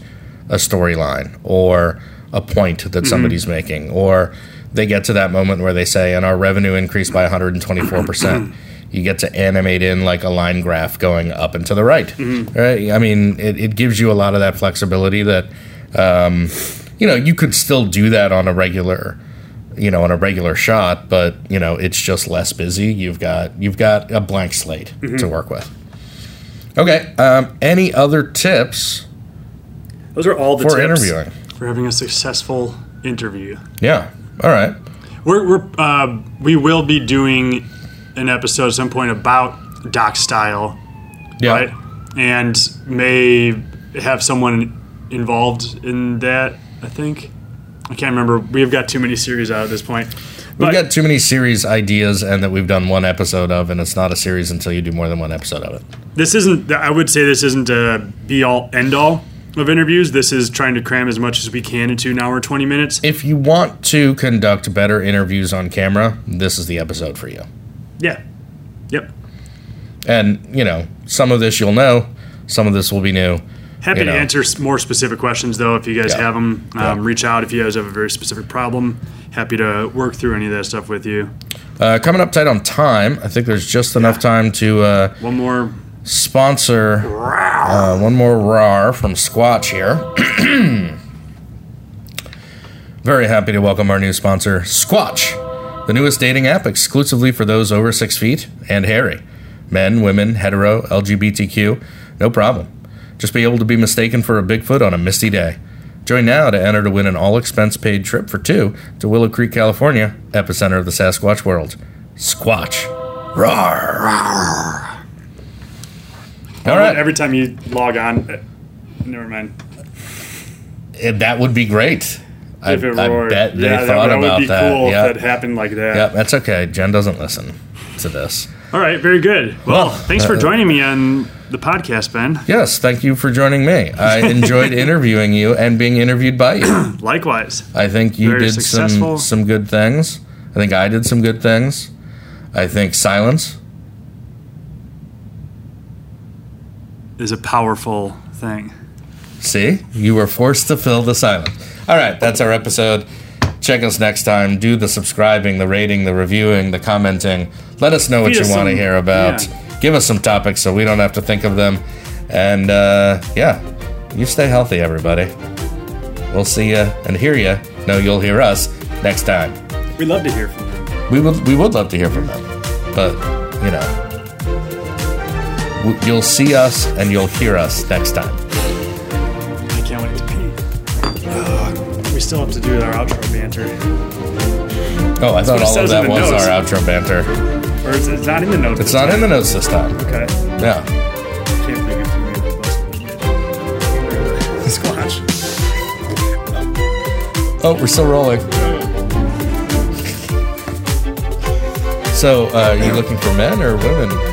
a storyline or a point that somebody's making, or they get to that moment where they say, and our revenue increased by 124%. You get to animate in like a line graph going up and to the right. Mm-hmm. Right? I mean, it gives you a lot of that flexibility that you know, you could still do that on a regular, you know, on a regular shot, but, you know, it's just less busy. You've got a blank slate mm-hmm. to work with. Okay. Any other tips? Those are all the tips for interviewing. For having a successful interview. Yeah. All right. We will be doing an episode at some point about doc style. Yeah. Right? And may have someone involved in that, I think. I can't remember. We've got too many series out at this point. We've got too many series ideas and that we've done one episode of, and it's not a series until you do more than one episode of it. I would say this isn't a be-all, end-all of interviews. This is trying to cram as much as we can into an hour and 20 minutes. If you want to conduct better interviews on camera, this is the episode for you. Yeah. Yep. And, you know, some of this you'll know, some of this will be new. Happy to answer more specific questions, though, if you guys have them. Reach out if you guys have a very specific problem. Happy to work through any of that stuff with you. Coming up tight on time, I think there's just enough time to one more RAR from Squatch here. Very happy to welcome our new sponsor, Squatch, the newest dating app exclusively for those over 6 feet and hairy. Men, women, hetero, LGBTQ, no problem. Just be able to be mistaken for a Bigfoot on a misty day. Join now to enter to win an all-expense-paid trip for two to Willow Creek, California, epicenter of the Sasquatch world. Squatch. Roar. Roar. All right. Every time you log on, never mind. And that would be great. I bet they thought about that. That would be cool if that happened like that. Yeah, that's okay. Jen doesn't listen to this. All right, very good. Well, thanks for joining me on the podcast, Ben. Yes, thank you for joining me. I enjoyed interviewing you and being interviewed by you. Likewise. I think you did some good things. I think I did some good things. I think silence is a powerful thing. See? You were forced to fill the silence. All right, that's our episode. Check us next time. Do the subscribing, the rating, the reviewing, the commenting. Let us know what you want to hear about. Yeah. Give us some topics so we don't have to think of them. And, you stay healthy, everybody. We'll see you and hear you. No, you'll hear us next time. We'd love to hear from them. We would love to hear from them. But, you know, you'll see us and you'll hear us next time. I can't wait to pee. We still have to do our outro banter. Oh, I thought all of that was our outro banter. Or it's not in the notes. It's not in the notes this time. Okay. Yeah. Can't think of the Squatch. Oh, we're still rolling. So, are you looking for men or women?